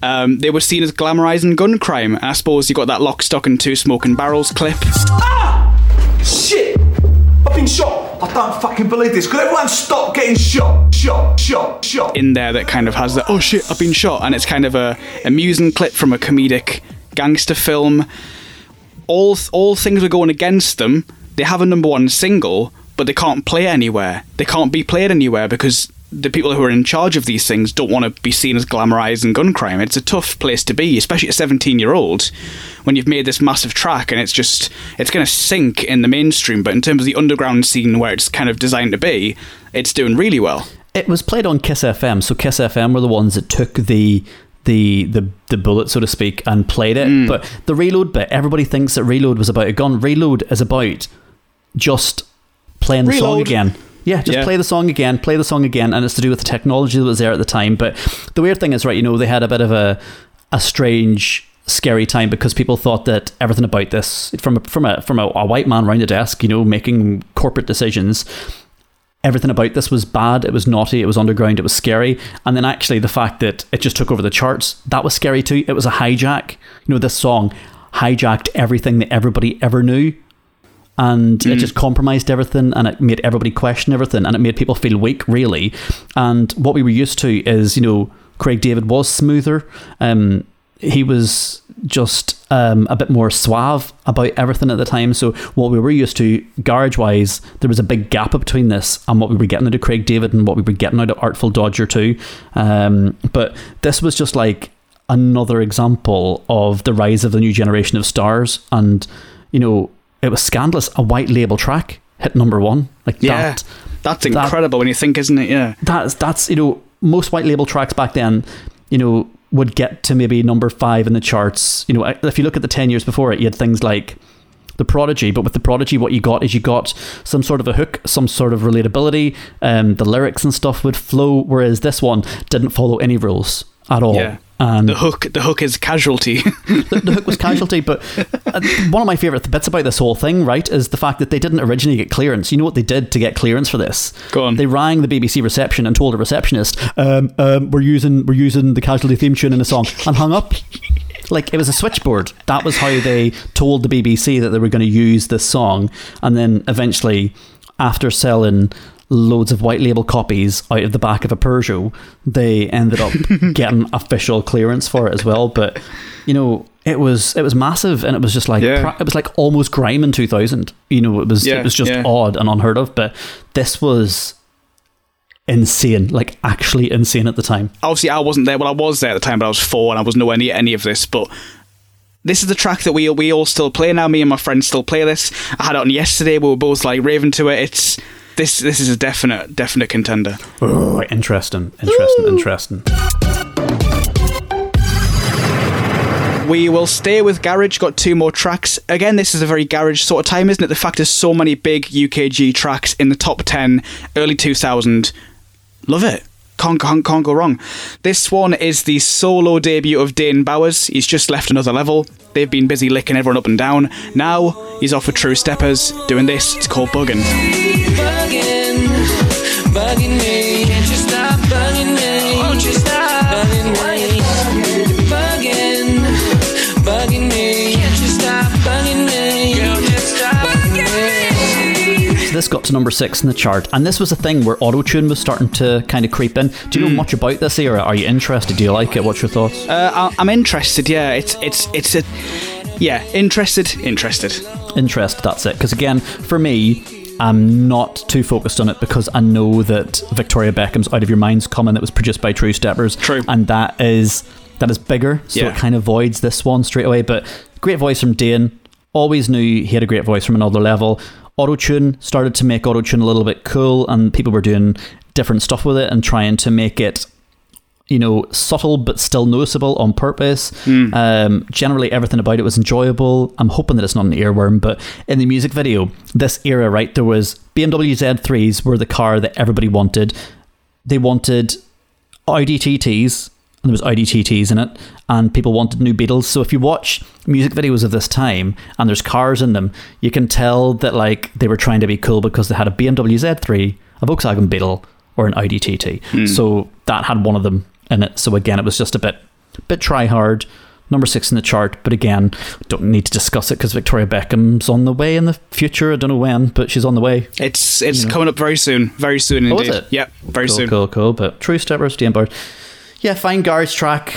They were seen as glamorizing gun crime. And I suppose you got that Lock, Stock and Two Smoking Barrels clip. Ah! Shit! I've been shot! I don't fucking believe this. Could everyone stop getting shot? In there that kind of has that, oh shit, I've been shot. And it's kind of a amusing clip from a comedic gangster film. All things are going against them. They have a number 1 single, but they can't play anywhere. They can't be played anywhere because the people who are in charge of these things don't want to be seen as glamorized and gun crime. It's a tough place to be, especially a 17-year-old, when you've made this massive track and it's going to sink in the mainstream. But in terms of the underground scene where it's kind of designed to be, it's doing really well. It was played on Kiss FM, so Kiss FM were the ones that took the bullet, so to speak, and played it. But the Reload bit, everybody thinks that Reload was about a gun. Reload is about just playing the song again. Yeah, just play the song again, and it's to do with the technology that was there at the time. But the weird thing is, right, you know, they had a bit of a strange, scary time because people thought that everything about this, from a white man around the desk, you know, making corporate decisions, everything about this was bad, it was naughty, it was underground, it was scary. And then actually the fact that it just took over the charts, that was scary too. It was a hijack. You know, this song hijacked everything that everybody ever knew. And it just compromised everything, and it made everybody question everything, and it made people feel weak, really. And what we were used to is, you know, Craig David was smoother. He was just a bit more suave about everything at the time. So what we were used to, garage-wise, there was a big gap between this and what we were getting out of Craig David and what we were getting out of Artful Dodger too. But this was just like another example of the rise of the new generation of stars. And, you know, it was scandalous. A white label track hit number 1. Like, yeah, that's incredible when you think, isn't it? Yeah, that's you know, most white label tracks back then, you know, would get to maybe number 5 in the charts. You know, if you look at the 10 years before it, you had things like The Prodigy, but with The Prodigy, what you got is you got some sort of a hook, some sort of relatability. The lyrics and stuff would flow, whereas this one didn't follow any rules at all. Yeah. And the hook is Casualty. the hook was Casualty, but one of my favourite bits about this whole thing, right, is the fact that they didn't originally get clearance. You know what they did to get clearance for this? Go on. They rang the BBC reception and told a receptionist, we're using the Casualty theme tune in a song, and hung up. Like, it was a switchboard. That was how they told the BBC that they were going to use this song. And then eventually, after selling loads of white label copies out of the back of a Peugeot, they ended up getting official clearance for it as well. But, you know, it was massive, and it was just like, it was like almost grime in 2000. You know, it was just odd and unheard of, but this was insane, like actually insane at the time. Obviously I wasn't there. Well, I was there at the time, but I was 4 and I was nowhere near any of this, but this is the track that we all still play now. Me and my friends still play this. I had it on yesterday. We were both like raving to it. It's This is a definite contender. Oh, interesting. We will stay with garage. Got 2 more tracks. Again, this is a very garage sort of time, isn't it? The fact is, so many big UKG tracks in the top 10, early 2000. Love it. Can't go wrong. This one is the solo debut of Dane Bowers. He's just left Another Level. They've been busy licking everyone up and down. Now he's off with True Steppers doing this. It's called Buggin'. Buggin', buggin' me. Can't you stop buggin' me? Won't you stop buggin' me? Buggin', buggin' me. Can't you stop buggin' me? Girl, just stop buggin' me. This got to number 6 in the chart, and this was a thing where auto-tune was starting to kind of creep in. Do you know much about this era? Are you interested? Do you like it? What's your thoughts? I'm interested, yeah. It's a... Yeah, interested, that's it. Because again, for me, I'm not too focused on it because I know that Victoria Beckham's Out of Your Mind's coming, that was produced by True Steppers. True. And that is bigger, so it kind of voids this one straight away. But great voice from Dane. Always knew he had a great voice from Another Level. Auto-tune started to make auto-tune a little bit cool, and people were doing different stuff with it and trying to make it, you know, subtle but still noticeable on purpose. Generally, everything about it was enjoyable. I'm hoping that it's not an earworm, but in the music video, this era, right, there was BMW Z3s were the car that everybody wanted. They wanted Audi TTs, and there was Audi TTs in it, and people wanted new Beatles. So if you watch music videos of this time and there's cars in them, you can tell that, like, they were trying to be cool because they had a BMW Z3, a Volkswagen Beetle, or an Audi TT. So that had one of them in it. So again, it was just a bit try hard. Number 6 in the chart, but again, don't need to discuss it because Victoria Beckham's on the way in the future. I don't know when, but she's on the way. It's coming up very soon. Very soon indeed. Is it? Yep, very soon. Cool. But True Steppers, Dean Bard. Yeah, fine garage track.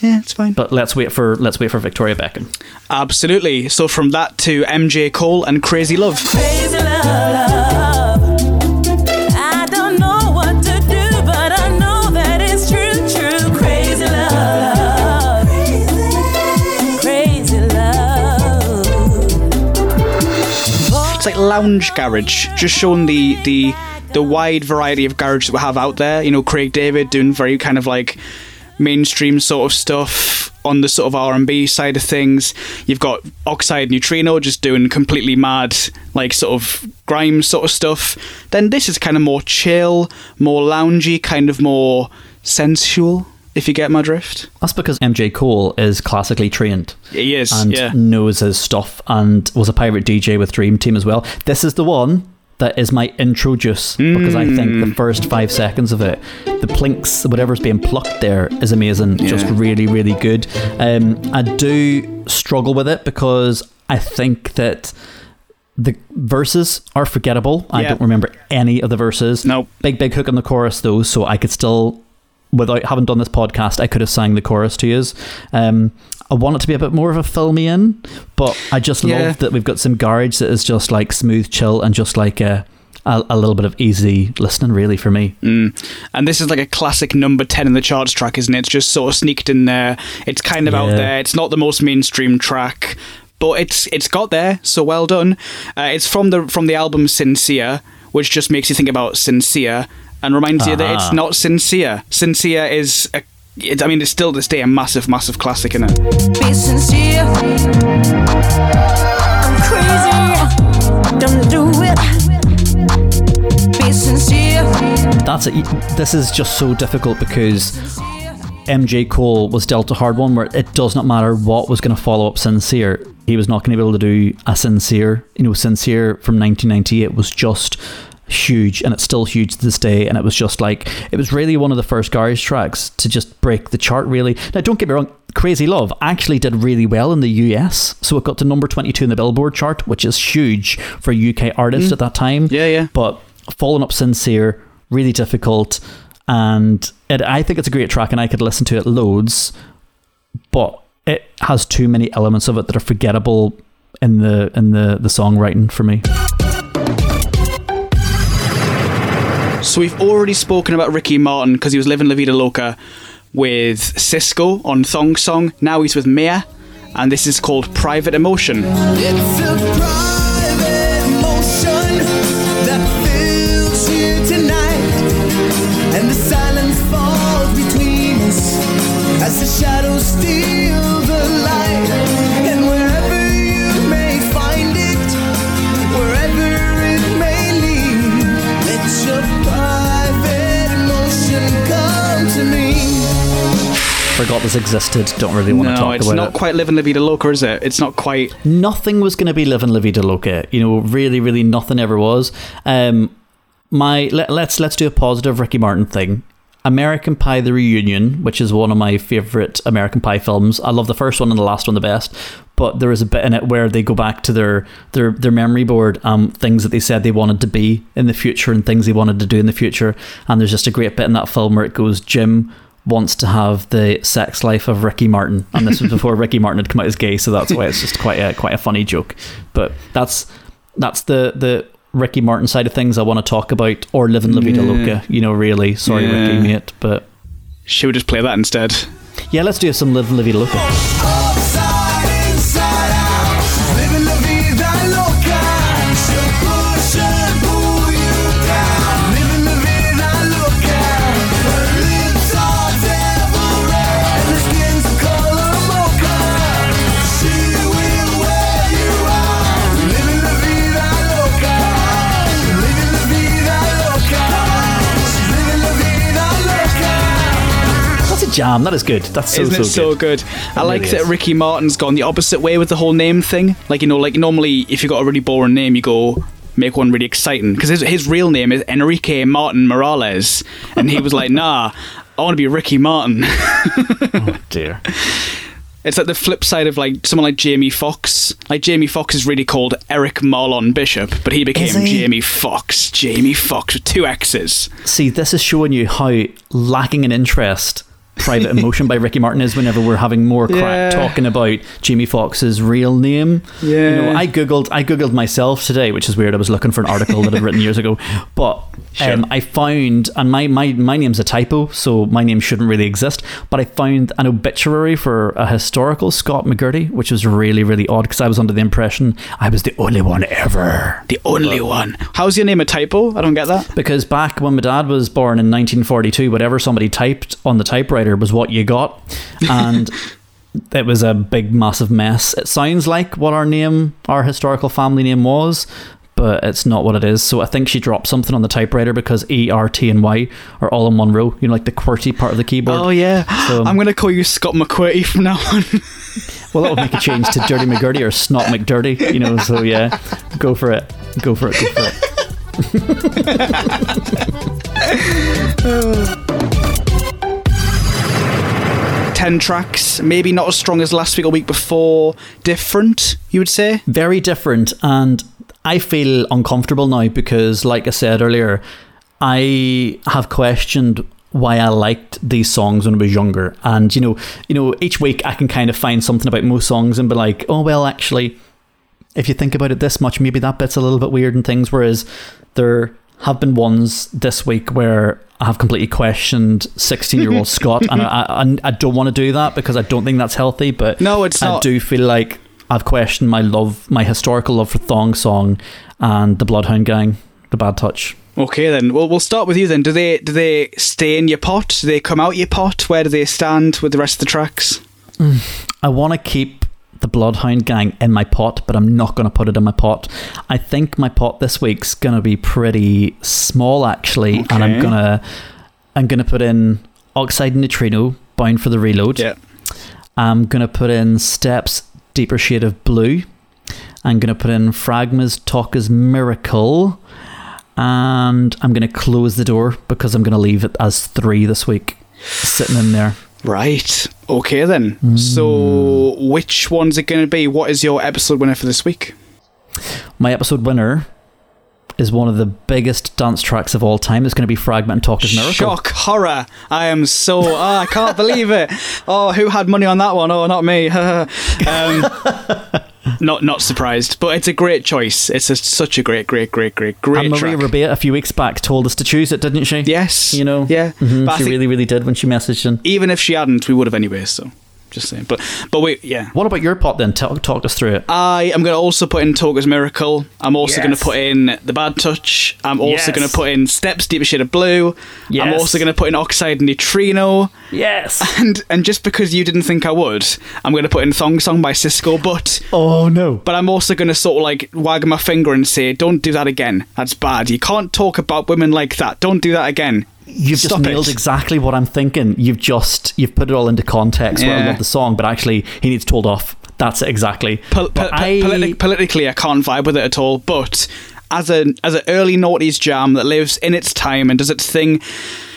Yeah, it's fine. But let's wait for Victoria Beckham. Absolutely. So from that to MJ Cole and Crazy Love. Crazy Love. It's like lounge garage, just showing the wide variety of garage that we have out there. You know, Craig David doing very kind of like mainstream sort of stuff on the sort of R&B side of things. You've got Oxide Neutrino just doing completely mad, like, sort of grime sort of stuff. Then this is kind of more chill, more loungy, kind of more sensual, if you get my drift. That's because MJ Cole is classically trained. He is, and knows his stuff, and was a pirate DJ with Dream Team as well. This is the one that is my intro juice, because I think the first 5 seconds of it, the plinks, whatever's being plucked there, is amazing. Yeah. Just really, really good. I do struggle with it because I think that the verses are forgettable. I don't remember any of the verses. Nope. Big hook on the chorus, though, so I could still... Without having done this podcast, I could have sang the chorus to you. I want it to be a bit more of a filmy in, but I just love that we've got some garage that is just like smooth, chill, and just like a little bit of easy listening, really, for me. And this is like a classic number 10 in the charts track, isn't it? It's just sort of sneaked in there. It's kind of out there. It's not the most mainstream track, but it's got there. So well done. It's from the album Sincere, which just makes you think about Sincere. And reminds you that it's not sincere. Sincere is, it's still to this day a massive, massive classic, isn't it? Be sincere. I'm crazy. Don't do it. Be sincere. That's it. This is just so difficult because MJ Cole was dealt a hard one where it does not matter what was going to follow up Sincere. He was not going to be able to do a Sincere. You know, Sincere from 1998 was just... huge, and it's still huge to this day, and it was just like, it was really one of the first garage tracks to just break the chart, really. Now, don't get me wrong, Crazy Love actually did really well in the US, so it got to number 22 in the Billboard chart, which is huge for UK artists at that time. But following up Sincere, really difficult, and I think it's a great track, and I could listen to it loads, but it has too many elements of it that are forgettable in the songwriting for me. So we've already spoken about Ricky Martin because he was living La Vida Loca with Sisqo on Thong Song. Now he's with Mia, and this is called Private Emotion. It's a private emotion that fills you tonight, and the silence falls between us as the shadows steal the light, and wherever you may find it, wherever it may lead, it's your forgot this existed. Don't really want to talk about it. No, it's not quite Living La Vida Loca, is it? It's not quite... Nothing was going to be Living La Vida Loca. You know, really, really nothing ever was. Let's do a positive Ricky Martin thing. American Pie The Reunion, which is one of my favourite American Pie films. I love the first one and the last one the best, but there is a bit in it where they go back to their memory board, things that they said they wanted to be in the future and things they wanted to do in the future, and there's just a great bit in that film where it goes, Jim wants to have the sex life of Ricky Martin, and this was before Ricky Martin had come out as gay, so that's why it's just quite a funny joke. But that's the Ricky Martin side of things I want to talk about, or Living La Vida Loca, you know, really. Sorry, Ricky, mate, but... Should we just play that instead? Yeah, let's do some Living La Vida Loca. Upside, inside out, living La Vida Loca, she'll push and pull you down, living La Vida jam. That is good. That's so, isn't it so good? So good. I like that Ricky Martin's gone the opposite way with the whole name thing. Like, you know, like normally if you've got a really boring name, you go make one really exciting. Because his real name is Enrique Martin Morales. And he was like, nah, I want to be Ricky Martin. Oh, dear. It's like the flip side of like someone like Jamie Foxx. Like Jamie Foxx is really called Eric Marlon Bishop, but he became Jamie Foxx. Jamie Foxx with two X's. See, this is showing you how lacking in interest Private Emotion by Ricky Martin is whenever we're having more crack talking about Jamie Foxx's real name. Yeah. You know, I googled myself today, which is weird. I was looking for an article that I'd written years ago, but sure. I found, and my name's a typo, so my name shouldn't really exist, but I found an obituary for a historical Scott McGirty, which was really, really odd because I was under the impression I was the only one ever. The only one. How's your name a typo? I don't get that. Because back when my dad was born in 1942, whatever somebody typed on the typewriter was what you got, and it was a big massive mess. It sounds like what our historical family name was, but it's not what it is. So I think she dropped something on the typewriter because E, R, T and Y are all in one row, you know, like the QWERTY part of the keyboard. Oh yeah, so I'm going to call you Scott McQWERTY from now on. Well, that'll make a change to Dirty McGirty or Snot McDirty, you know, so yeah, go for it. 10 tracks, maybe not as strong as last week or week before. Different, you would say? Very different, and I feel uncomfortable now because, like I said earlier, I have questioned why I liked these songs when I was younger. And, you know, each week I can kind of find something about most songs and be like, oh, well, actually, if you think about it this much, maybe that bit's a little bit weird and things, whereas there have been ones this week where I have completely questioned 16-year-old Scott, and I don't want to do that because I don't think that's healthy, but no, it's not. I do feel like I've questioned my historical love for Thong Song and the Bloodhound Gang, the Bad Touch. Okay, then. Well, we'll start with you then. Do they stay in your pot? Do they come out your pot? Where do they stand with the rest of the tracks? I want to keep the Bloodhound Gang in my pot, but I'm not going to put it in my pot. I think my pot this week's going to be pretty small, actually, okay. And I'm gonna put in Oxide Neutrino, Bound for the Reload. Yeah. I'm gonna put in Steps, Deeper Shade of Blue. I'm gonna put in Fragma's Talk is Miracle, and I'm gonna close the door because I'm gonna leave it as 3 this week, sitting in there. Right. Okay, then. So which one's it going to be? What is your episode winner for this week? My episode winner is one of the biggest dance tracks of all time. It's going to be Fragment and Talk is Miracle. Shock, horror. I am so... I can't believe it. Oh, who had money on that one? Oh, not me. Not surprised, but it's a great choice. It's such a great track. And Maria Rabea a few weeks back told us to choose it, didn't she? Yes. You know? Yeah. Mm-hmm. She really, really did when she messaged in. Even if she hadn't, we would have anyway, so... Just saying, but wait, yeah. What about your pot then? Talk us through it. I am going to also put in Toca's Miracle. I'm also going to put in The Bad Touch. I'm also going to put in Steps, Deeper Shade of Blue. Yes. I'm also going to put in Oxide Neutrino. Yes. And just because you didn't think I would, I'm going to put in Thong Song by Sisqo, but... Oh, no. But I'm also going to sort of like wag my finger and say, don't do that again. That's bad. You can't talk about women like that. Don't do that again. You've Stop just nailed it. Exactly what I'm thinking. You've put it all into context where I love the song, but actually he needs told off. That's it, exactly. Politically, I can't vibe with it at all, but as an early noughties jam that lives in its time and does its thing,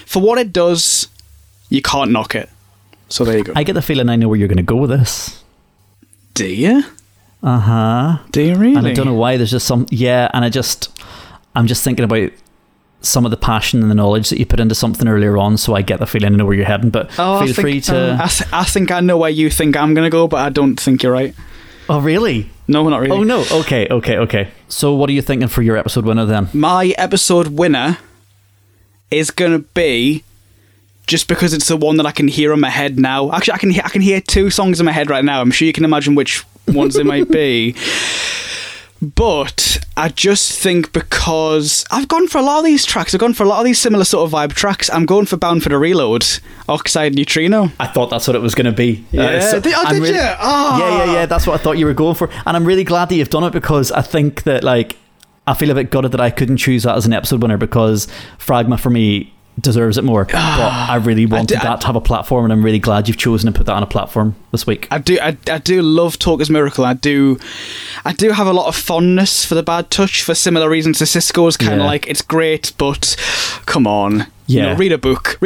for what it does, you can't knock it. So there you go. I get the feeling I know where you're going to go with this. Do you? Uh-huh. Do you really? And I don't know why, there's just some... Yeah, and I'm just thinking about... some of the passion and the knowledge that you put into something earlier on, so I get the feeling I know where you're heading. But free to. I think I know where you think I'm going to go, but I don't think you're right. Oh really? No, not really. Oh no. Okay. So what are you thinking for your episode winner then? My episode winner is going to be, just because it's the one that I can hear in my head now. Actually, I can hear two songs in my head right now. I'm sure you can imagine which ones they might be. But I just think because I've gone for a lot of these tracks, I've gone for a lot of these similar sort of vibe tracks, I'm going for Bound for the Reload, Oxide Neutrino. I thought that's what it was going to be. Yeah, did you? Oh. Yeah, that's what I thought you were going for. And I'm really glad that you've done it because I think that, like, I feel a bit gutted that I couldn't choose that as an episode winner because Fragma for me deserves it more. But I really wanted that to have a platform, and I'm really glad you've chosen to put that on a platform this week. I do love Talk is Miracle. I do have a lot of fondness for The Bad Touch for similar reasons to Sisqo's. Kind of like, it's great, but come on. Yeah. You know, read a book.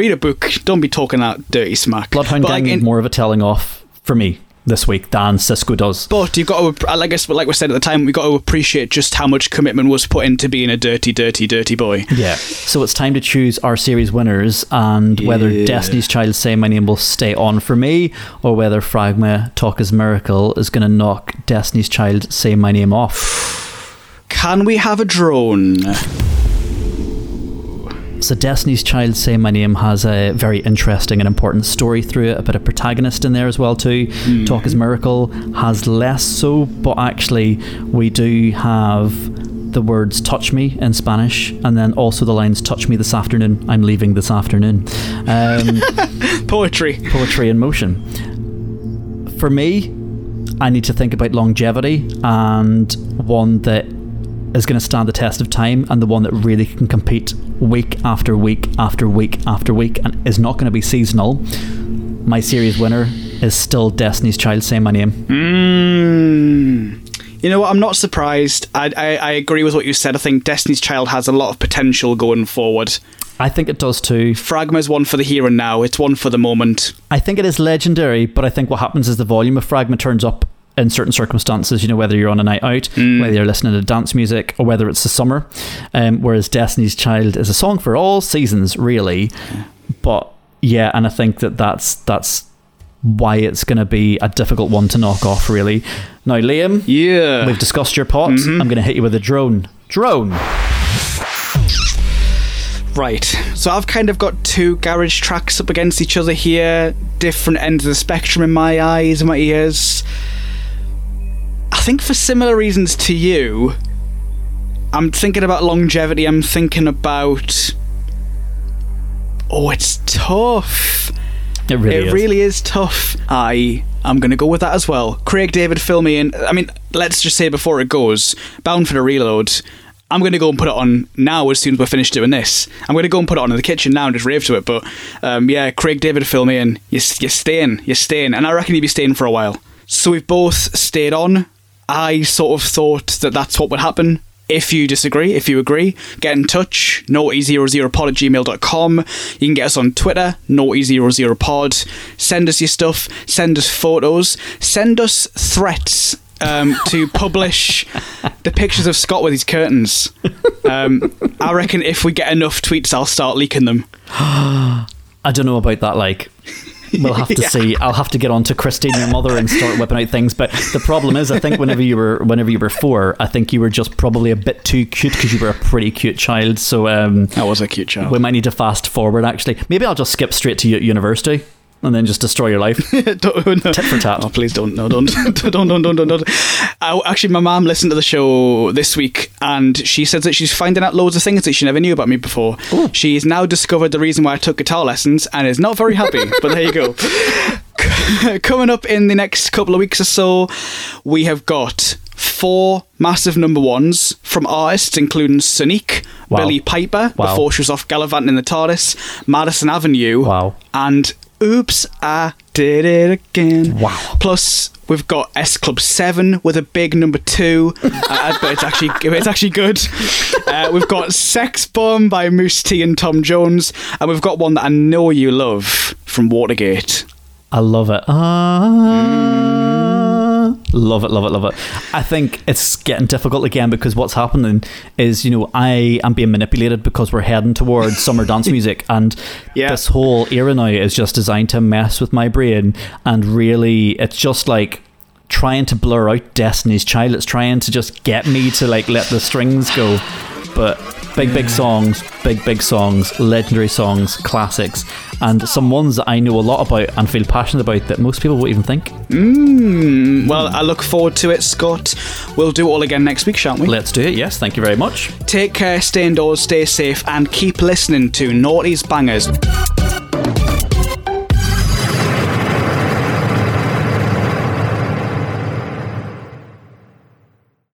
Don't be talking that dirty smack. Bloodhound Gang is more of a telling off for me this week than Sisqo does. But you've got to, I guess, like we said at the time, we've got to appreciate just how much commitment was put into being a dirty, dirty, dirty boy. Yeah. So it's time to choose our series winners, and whether Destiny's Child Say My Name will stay on for me, or whether Fragma Talk is Miracle is going to knock Destiny's Child Say My Name off. Can we have a drone? So Destiny's Child Say My Name has a very interesting and important story through it, a bit of protagonist in there as well too. Talk is Miracle has less so, but actually we do have the words touch me in Spanish, and then also the lines touch me this afternoon, I'm leaving this afternoon. Poetry in motion. For me, I need to think about longevity, and one that is going to stand the test of time, and the one that really can compete week after week after week after week and is not going to be seasonal. My series winner is still Destiny's Child Say My Name. You know what, I'm not surprised. I agree with what you said. I think Destiny's Child has a lot of potential going forward. I think it does too. Fragma's one for the here and now. It's one for the moment. I think it is legendary, but I think what happens is the volume of Fragma turns up in certain circumstances, you know, whether you're on a night out, whether you're listening to dance music, or whether it's the summer, whereas Destiny's Child is a song for all seasons, really. But yeah, and I think that's why it's going to be a difficult one to knock off, really. Now, Liam, we've discussed your pot. I'm going to hit you with a drone. Right, so I've kind of got two garage tracks up against each other here, different ends of the spectrum in my eyes and my ears. I think for similar reasons to you, I'm thinking about longevity, I'm thinking about... Oh, it's tough. It really is tough. I'm going to go with that as well. Craig David, fill me in. I mean, let's just say before it goes, Bound for the Reload, I'm going to go and put it on now as soon as we're finished doing this. I'm going to go and put it on in the kitchen now and just rave to it. But yeah, Craig David, fill me in. You're staying. And I reckon you'll be staying for a while. So we've both stayed on. I sort of thought that that's what would happen. If you disagree, if you agree, get in touch, naughty00pod@gmail.com. You can get us on Twitter, naughty00pod. Send us your stuff, send us photos, send us threats to publish the pictures of Scott with his curtains. I reckon if we get enough tweets, I'll start leaking them. I don't know about that, like... We'll have to see. I'll have to get on to Christine, your mother, and start whipping out things. But the problem is, I think whenever you were four, I think you were just probably a bit too cute because you were a pretty cute child. So I was a cute child. We might need to fast forward, actually. Maybe I'll just skip straight to university and then just destroy your life. No. Tit for tat. Oh, please don't. No, don't. don't. Actually, my mum listened to the show this week, and she says that she's finding out loads of things that she never knew about me before. Ooh. She's now discovered the reason why I took guitar lessons and is not very happy, but there you go. Coming up in the next couple of weeks or so, we have got 4 massive number ones from artists including Sonique, Billy Piper, before she was off gallivanting in the TARDIS, Madison Avenue, and... Oops, I did it again. Wow. Plus, we've got S Club 7 with a big number 2. But it's actually good. We've got Sex Bomb by Moose T and Tom Jones. And we've got one that I know you love from Watergate. I love it. Love it. I think it's getting difficult again because what's happening is, you know, I am being manipulated because we're heading towards summer dance music, and this whole era now is just designed to mess with my brain, and really it's just like trying to blur out Destiny's Child. It's trying to just get me to like let the strings go. But big songs, legendary songs, classics, and some ones that I know a lot about and feel passionate about that most people won't even think. Well, I look forward to it, Scott. We'll do it all again next week, shan't we? Let's do it, yes. Thank you very much. Take care, stay indoors, stay safe, and keep listening to Naughty's Bangers.